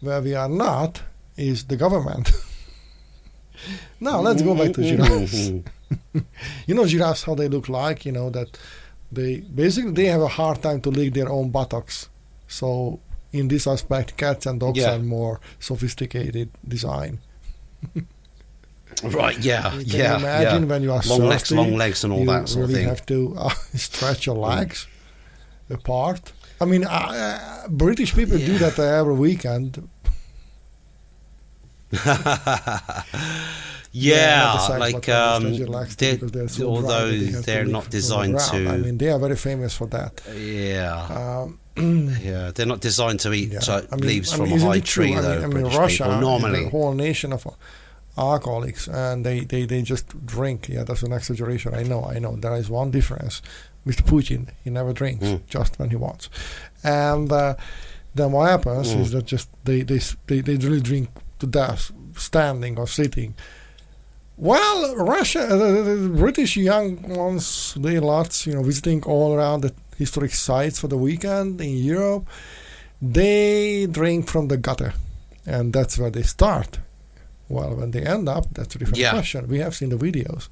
Where we are not is the government. Now let's go back to giraffes. You know giraffes, how they look like. You know that they basically they have a hard time to lick their own buttocks. So. In this aspect, cats and dogs yeah. are more sophisticated design. Right? Yeah, you can yeah. Imagine yeah. when you are long legs, long legs, and all that sort really of thing. You have to uh, stretch your legs mm. apart. I mean, uh, uh, British people yeah. do that every weekend. Yeah, yeah like, like um, they're, they're so although dry, they're not designed to. I mean, they are very famous for that. Yeah, um, yeah, they're not designed to eat yeah. so I mean, leaves I mean, from a high tree, true? though. I mean, British Russia, people, normally, a whole nation of alcoholics, and they, they, they just drink. Yeah, that's an exaggeration. I know, I know. There is one difference. Mister Putin, he never drinks, mm. just when he wants. And uh, then what happens mm. is that just they, they they they really drink to death, standing or sitting. Well, Russia, the, the British young ones, they lots, you know, visiting all around the historic sites for the weekend in Europe. They drink from the gutter, and that's where they start. Well, when they end up, that's a different yeah. question. We have seen the videos.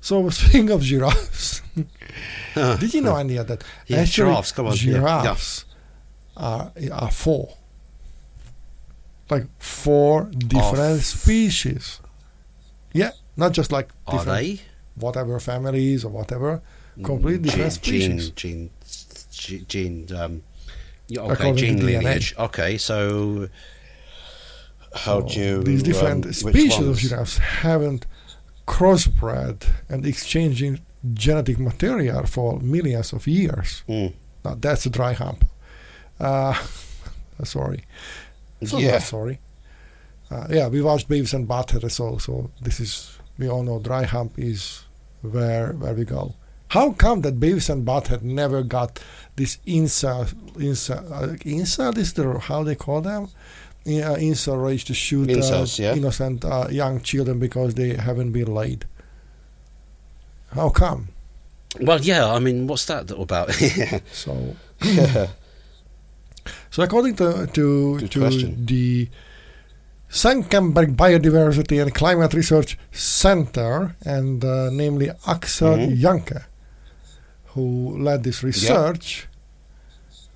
So, speaking of giraffes, uh, did you know any of that? Yeah, Actually, giraffes, come on. Giraffes yeah. are, are four. Like four different of. species. Yeah, not just like different, are they? whatever families or whatever, completely different species. Gene, gene, gene, um, okay, According gene lineage. D N A. Okay, so how so do you. These different um, species of giraffes haven't crossbred and exchanging genetic material for millions of years. Mm. Now, that's a dry hump. Uh, sorry. So yeah. Sorry. Uh, yeah, we watched Beavis and Butthead, so so this is, we all know dry hump is where where we go. How come that Beavis and Butthead never got this incel, incel, uh, incel is the, how they call them? Yeah, incel rage to shoot Incels, uh, yeah. innocent uh, young children because they haven't been laid. How come? Well, yeah, I mean, what's that all about? so, so according to to, to the Senckenberg Biodiversity and Climate Research Center, and uh, namely Axel mm-hmm. Janke, who led this research,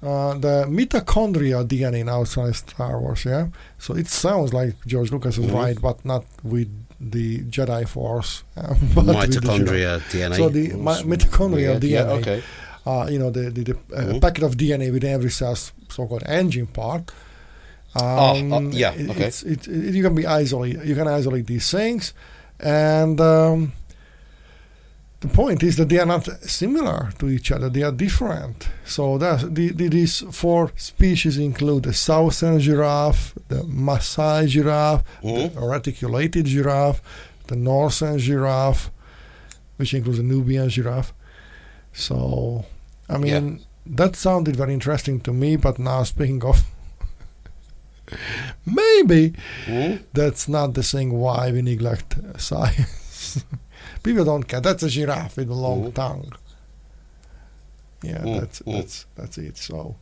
yep. uh, the mitochondria D N A outside Star Wars, yeah? So it sounds like George Lucas is mm-hmm. right, but not with the Jedi Force. Uh, but mitochondria with the D N A. So the mi- mitochondrial yeah, D N A, yeah, okay. uh, you know, the, the, the uh, mm-hmm. packet of D N A within every cell's so-called engine part, Um, oh, oh, yeah. Okay. It's, it, it, you can be isolate. You can isolate these things, and um, the point is that they are not similar to each other. They are different. So that the, the, these four species include the southern giraffe, the Maasai giraffe, mm-hmm. the reticulated giraffe, the northern giraffe, which includes the Nubian giraffe. So, I mean, yeah. that sounded very interesting to me. But now, speaking of. Maybe mm. that's not the thing why we neglect science. People don't care. That's a giraffe with a long mm. tongue. Yeah, mm. that's mm. that's that's it. So,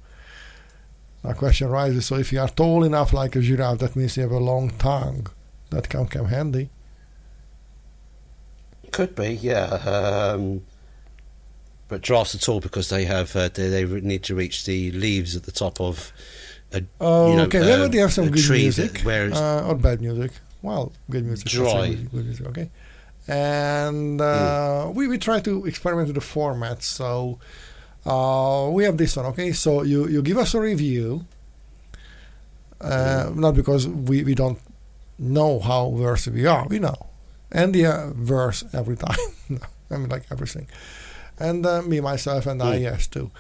my question rises: so, if you are tall enough like a giraffe, that means you have a long tongue. That can come handy. Could be, yeah. Um, but giraffes are tall because they have uh, they, they need to reach the leaves at the top of. A, oh, you know, okay. Uh, we already have some good music uh, or bad music. Well, good music. Dry. Good, good music, okay. And uh, mm. we, we try to experiment with the format. So uh, we have this one, okay? So you, you give us a review, uh, mm. not because we, we don't know how versed we are. We know. And the uh, verse every time. I mean, like everything. And uh, me, myself, and mm. I, yes, too.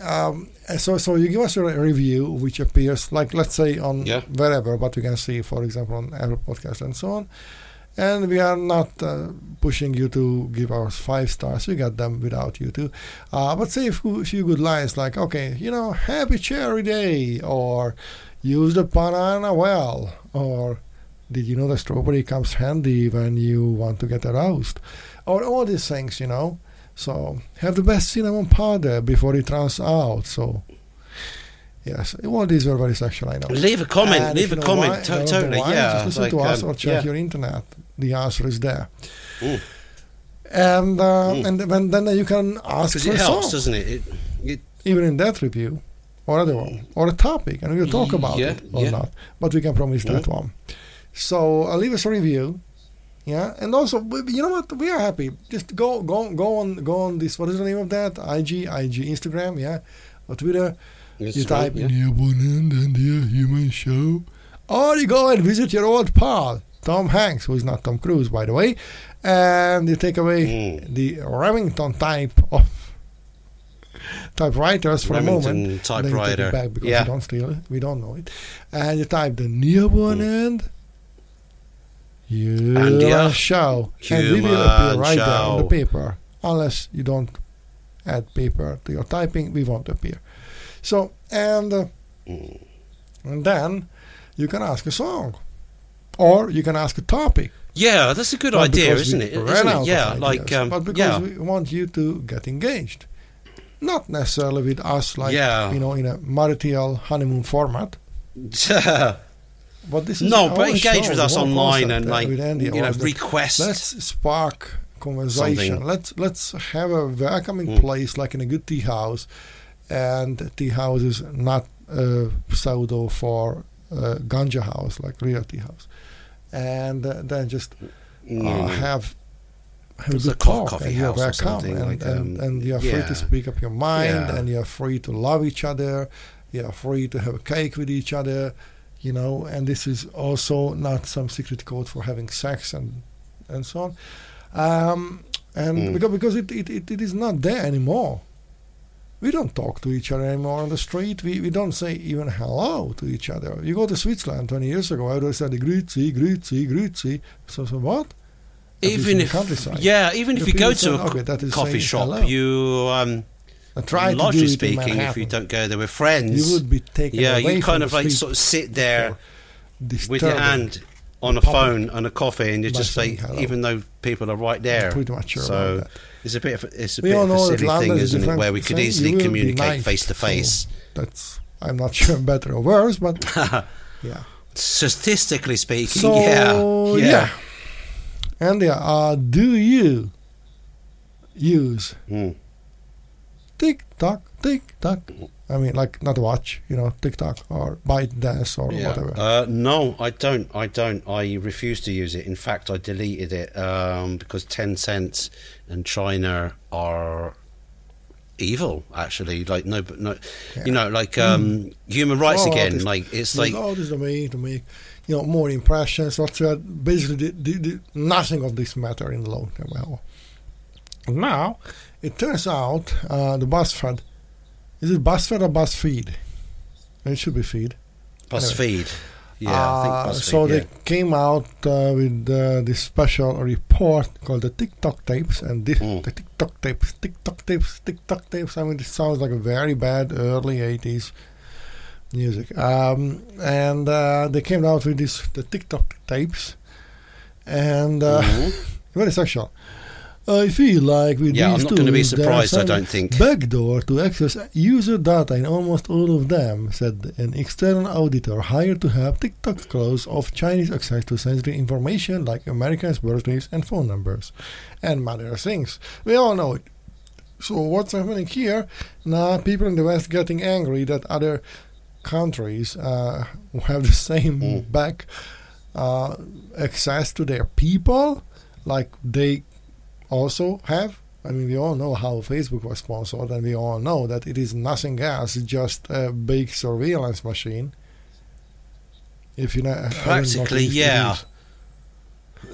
Um, so, so you give us a review which appears, like let's say on yeah. wherever, but you can see, for example, on Apple Podcast and so on. And we are not uh, pushing you to give us five stars. We got them without you too. Uh, but say a few good lines like, okay, you know, happy cherry day, or use the banana well, or did you know the strawberry comes handy when you want to get aroused, or all these things, you know. So, have the best cinnamon powder before it runs out. So, yes, all these were very sexual, I know. Leave a comment, and leave a comment, why, to- totally, why, yeah. Just listen like, to us um, or check yeah. your internet. The answer is there. Mm. And uh, mm. and then, then you can ask for it helps, doesn't it? It, it? Even in that review, or other one, or a topic, and we'll talk about yeah, it or yeah. not. But we can promise mm. that one. So, uh, leave us a review. Yeah, and also, you know what? We are happy. Just go, go, go on, go on this. What is the name of that? I G, I G, Instagram, yeah, or Twitter. That's you type right, yeah. New Bonanza and the Human Show, or you go and visit your old pal Tom Hanks, who is not Tom Cruise, by the way, and you take away mm. the Remington type of typewriters for Remington a moment. Typewriter. Back because yeah. we don't steal it. We don't know it. And you type the near one mm. and you and yeah. show. And it will appear right show. there on the paper. Unless you don't add paper to your typing, we won't appear. So, and, uh, mm. and then you can ask a song. Or you can ask a topic. Yeah, that's a good but idea, isn't it? Isn't it? Yeah, ideas, like um, but because yeah. we want you to get engaged. Not necessarily with us, like, yeah. you know, in a marital honeymoon format. But this is no, but engage show. with us online and, like, Andy, you know, request. Let's spark conversation. Something. Let's let's have a welcoming mm. place, like in a good tea house. And tea house is not uh, pseudo for uh, ganja house, like real tea house. And uh, then just uh, mm. have... Have a talk coffee and house you're welcome, and, like, um, and, and you're yeah. free to speak up your mind, yeah. and you're free to love each other, you're free to have a cake with each other, you know. And this is also not some secret code for having sex and and so on. Um, and mm. because because it, it, it, it is not there anymore. We don't talk to each other anymore on the street. We we don't say even hello to each other. You go to Switzerland twenty years ago. I would say grüezi, grüezi, grüezi. So so what? Even if, yeah, even if you go to a co- coffee shop, you, um, largely speaking, if you don't go there with friends, you would be taken yeah, away you kind of like sort of sit there with your hand on a phone and a coffee, and you just say, even though people are right there. Pretty much sure so about that. It's a bit of, it's a, bit of a silly thing, isn't it, where we could easily communicate face to face. That's, I'm not sure better or worse, but yeah. Statistically speaking, so, yeah. yeah. yeah. Andy, uh, do you use mm. TikTok, TikTok? I mean, like, not watch, you know, TikTok or ByteDance or yeah. whatever. Uh, no, I don't. I don't. I refuse to use it. In fact, I deleted it um, because Tencent and China are evil, actually. Like, no, but no, yeah. you know, like um, mm. human rights oh, again. This, like, it's like. Oh, this is a way to make. You know, more impressions, whatsoever. Basically, the, the, the, nothing of this matter in the long term. Well, now it turns out uh, the BuzzFeed, is it BuzzFeed or BuzzFeed? It should be Feed. BuzzFeed. Anyway. Yeah, uh, I think BuzzFeed. So yeah. they came out uh, with uh, this special report called the TikTok Tapes, and this, mm. the TikTok Tapes, TikTok Tapes, TikTok Tapes. I mean, this sounds like a very bad early eighties. Music um, and uh, they came out with this the TikTok tapes, and uh, mm-hmm. very sexual. I feel like with yeah, these I'm not going to be surprised. I don't think backdoor to access user data in almost all of them, said an external auditor hired to help TikTok close off Chinese access to sensitive information like Americans' birthdays and phone numbers, and other things. We all know it. So what's happening here now? People in the West getting angry that other countries uh, have the same mm. back uh, access to their people, like they also have. I mean, we all know how Facebook was sponsored, and we all know that it is nothing else, just a big surveillance machine. If you know, practically, yeah,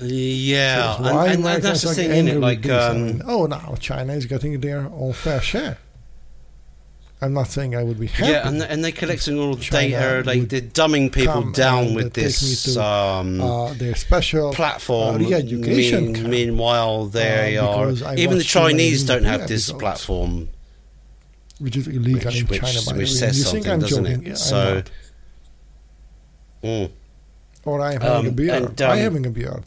yeah, so and, and, and that's the thing, isn't it? Like, um, oh, now China is getting their own fair share. I'm not saying I would be happy. Yeah, and, and they're collecting all the China data. Like, they're dumbing people down with this to, um, uh, their special platform. Uh, re-education mean, meanwhile, they uh, are... I even the Chinese don't have episodes, this platform. Which is illegal which, in China, which, by which says you something, think I'm doesn't joking. it? Yeah, so, mm. Or I'm having um, a beard. And, um, I'm having a beard.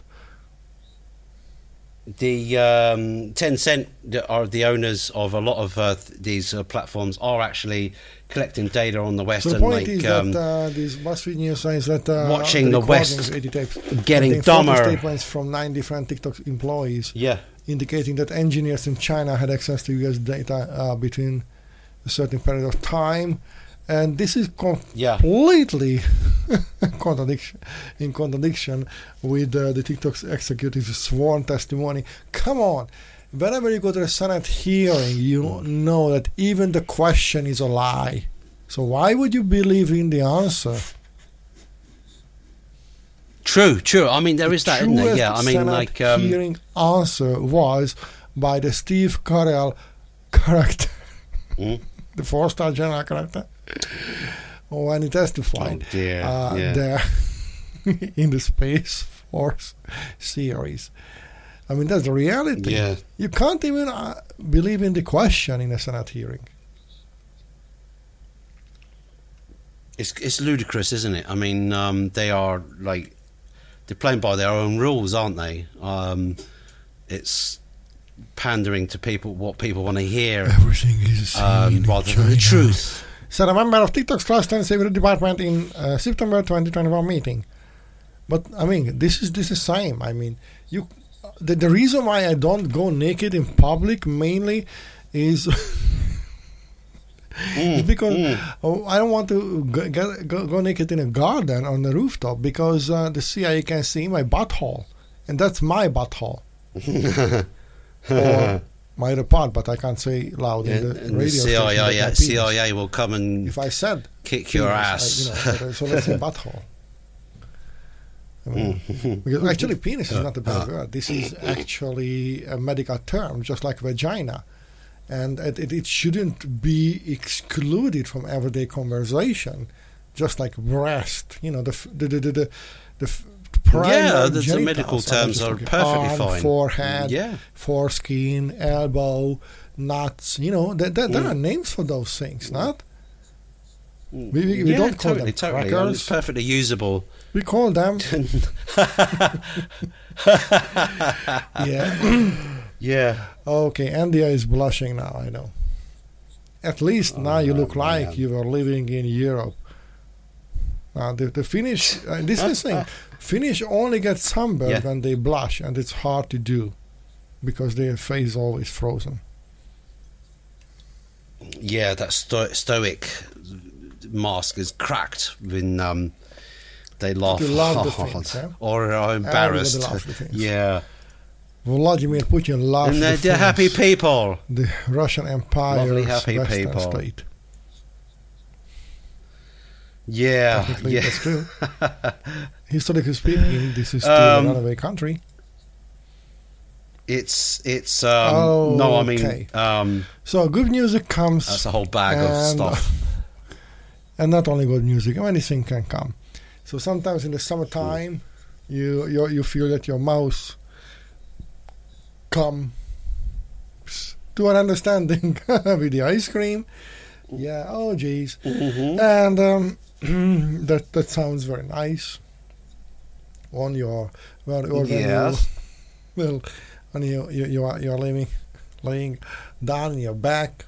The um, Tencent that are the owners of a lot of uh, th- these uh, platforms are actually collecting data on the West. So the point like, is um, that uh, these BuzzFeed news signs that uh, watching the West tapes, getting dumber. Statements from nine different TikTok employees, yeah. indicating that engineers in China had access to U S data uh, between a certain period of time, and this is completely yeah. contradiction in contradiction with uh, the TikTok's executive's sworn testimony. Come on, whenever you go to a Senate hearing, you know that even the question is a lie. So why would you believe in the answer? True, true. I mean, there is that, isn't there? Yeah, I mean, like um, hearing answer was by the Steve Carell character, mm. the four-star general character, when he testified oh, uh, yeah. there in the Space Force series. I mean, that's the reality. Yeah. You can't even uh, believe in the question in a Senate hearing. It's it's ludicrous, isn't it? I mean, um, they are like they're playing by their own rules, aren't they? Um, it's pandering to people what people want to hear. Everything is um, rather China. than the truth. Said a member of TikTok's Trust and Safety Department in uh, September twenty twenty-one meeting. But I mean, this is this is same. I mean, you the, the reason why I don't go naked in public mainly is. Mm, it's because mm. oh, I don't want to go, get, go, go naked in a garden on the rooftop because uh, the C I A can see my butthole, and that's my butthole, or my report. But I can't say loud yeah, in the radio. The C I A, yeah, C I A will come and if I said kick your penis, ass. I, you know, so let's say butthole. I mean, mm. because actually, penis is not a bad word. This is actually a medical term, just like vagina. And it, it shouldn't be excluded from everyday conversation, just like breast. You know, the the the the, the primary yeah, the, the medical terms are perfectly arm, fine. Forehead, yeah. foreskin, elbow, nuts. You know, th- th- there mm. are names for those things, not? We, we, we yeah, don't call totally, them totally. crackers. It's perfectly usable. We call them. yeah. Yeah. Okay, India is blushing now, I know. At least oh, now you no, look like man. you were living in Europe. Now, the, the Finnish, uh, this is the thing, Finnish only get sunburned yeah. when they blush, and it's hard to do because their face is always frozen. Yeah, that sto- stoic mask is cracked when um, they laugh they hard the things, yeah? or are embarrassed. The yeah. Vladimir Putin loves and the, the happy people. The Russian Empire's happy Western people. state. Yeah, yeah. That's true. Historically speaking, this is still um, another way country. It's it's um, oh, no, I mean. Okay. Um, so good music comes. That's a whole bag and, of stuff. And not only good music, anything can come. So sometimes in the summertime, Ooh. you you you feel that your mouse. Come to an understanding with the ice cream. Yeah, oh geez. Mm-hmm. And um, that that sounds very nice. On your well or yes. you, well and you you, you are you're laying laying down on your back.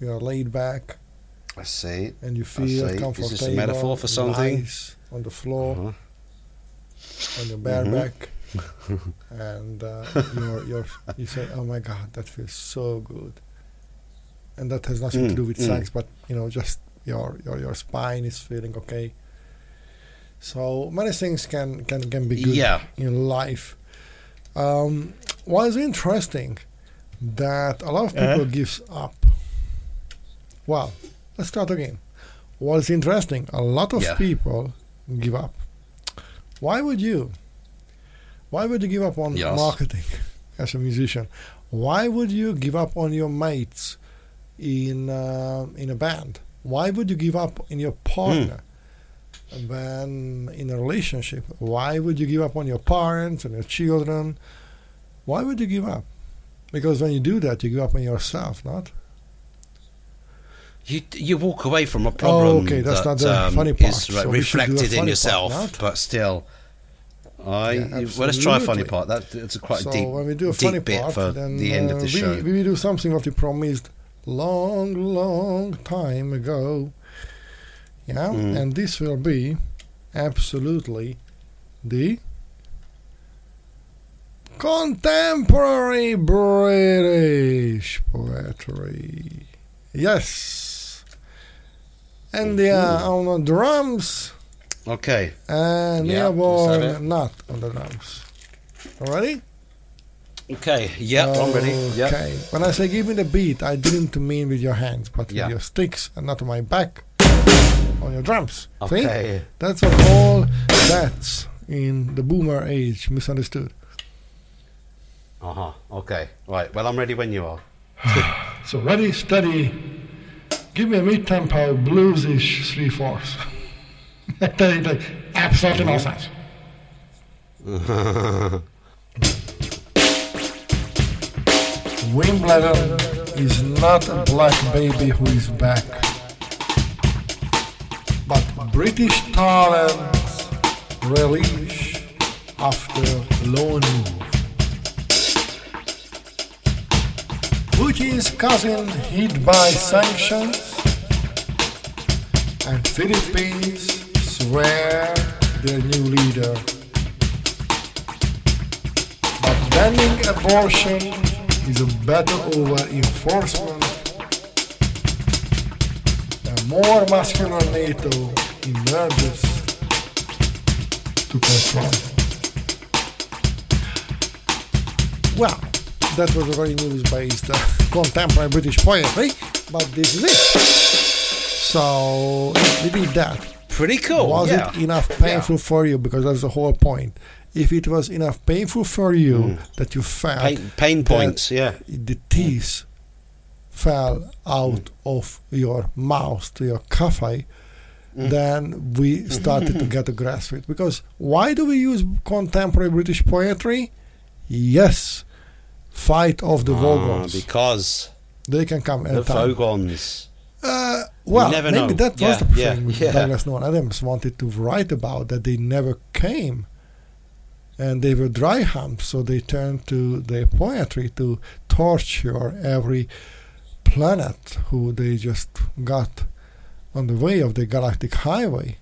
You're laid back. I see. And you feel comfortable. Is this a metaphor for something? Nice on the floor. Uh-huh. On your bare mm-hmm. back. and uh, you're, you're, you say, oh my God, that feels so good, and that has nothing mm, to do with mm. sex, but you know, just your your your spine is feeling okay. So many things can can, can be good yeah. in life. Um, what is interesting that a lot of people uh-huh. gives up. Well, let's start again. What is interesting? A lot of yeah. people give up. Why would you? Why would you give up on yes. marketing as a musician? Why would you give up on your mates in uh, in a band? Why would you give up on your partner mm. when in a relationship? Why would you give up on your parents and your children? Why would you give up? Because when you do that, you give up on yourself, not? You you walk away from a problem oh, okay. That's that not the um, funny part. is re- so reflected in yourself, part, but still... I, yeah, well, let's try a funny part. That, that's a quite so deep, when we do a funny bit part, for then, the end uh, of the we, show. We will do something what we promised long, long time ago. Yeah, mm. and this will be absolutely the contemporary British poetry. Yes. And they are on the drums. Okay. And yep. Neawar not on the drums. Ready? Okay. Yeah, okay. I'm ready. Yep. Okay. When I say give me the beat, I didn't mean with your hands, but yep. with your sticks and not on my back. On your drums. Okay. See? That's what all that's in the boomer age misunderstood. Uh-huh. Okay. Right. Well, I'm ready when you are. So ready, steady. Give me a mid-tempo, bluesish three-fourths. Like, absolutely no sense. Wimbledon is not a black baby who is back, but British talents relish after loan move. Putin's cousin hit by sanctions, and Philippines swear their new leader. But banning abortion is a battle over enforcement. A more muscular NATO emerges to confront. Well, that was already news-based uh, contemporary British poetry, but this is it. So we did that. Pretty cool. Was yeah. it enough painful yeah. for you? Because that's the whole point. If it was enough painful for you mm. that you felt pain, pain points, yeah, the teeth fell out mm. of your mouth to your cafe, mm. then we started to get a grasp of it. Because why do we use contemporary British poetry? Yes. Fight of the ah, Vogons. Because they can come at the time. Vogons. Uh, well, never maybe know. That was yeah, the yeah, thing with yeah. Douglas Norman Adams wanted to write about, that they never came and they were dry humps, so they turned to their poetry to torture every planet who they just got on the way of the galactic highway.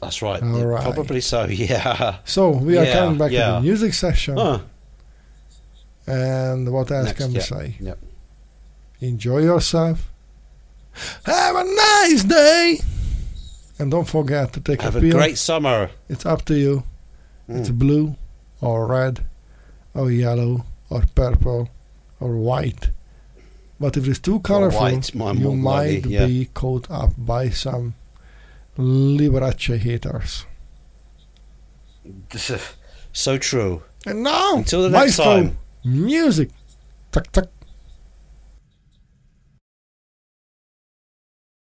That's right. All right. Probably so, yeah. So we are yeah, coming back yeah. to the music session. Huh. And what else Next, can we yep, say? Yep. Enjoy yourself. Have a nice day. And don't forget to take Have a pill. Have a great summer. It's up to you. Mm. It's blue or red or yellow or purple or white. But if it's too colorful, white, you might bloody, yeah. be caught up by some Liberace haters. So true. And now, until the next time. Music. Tuck, tuck.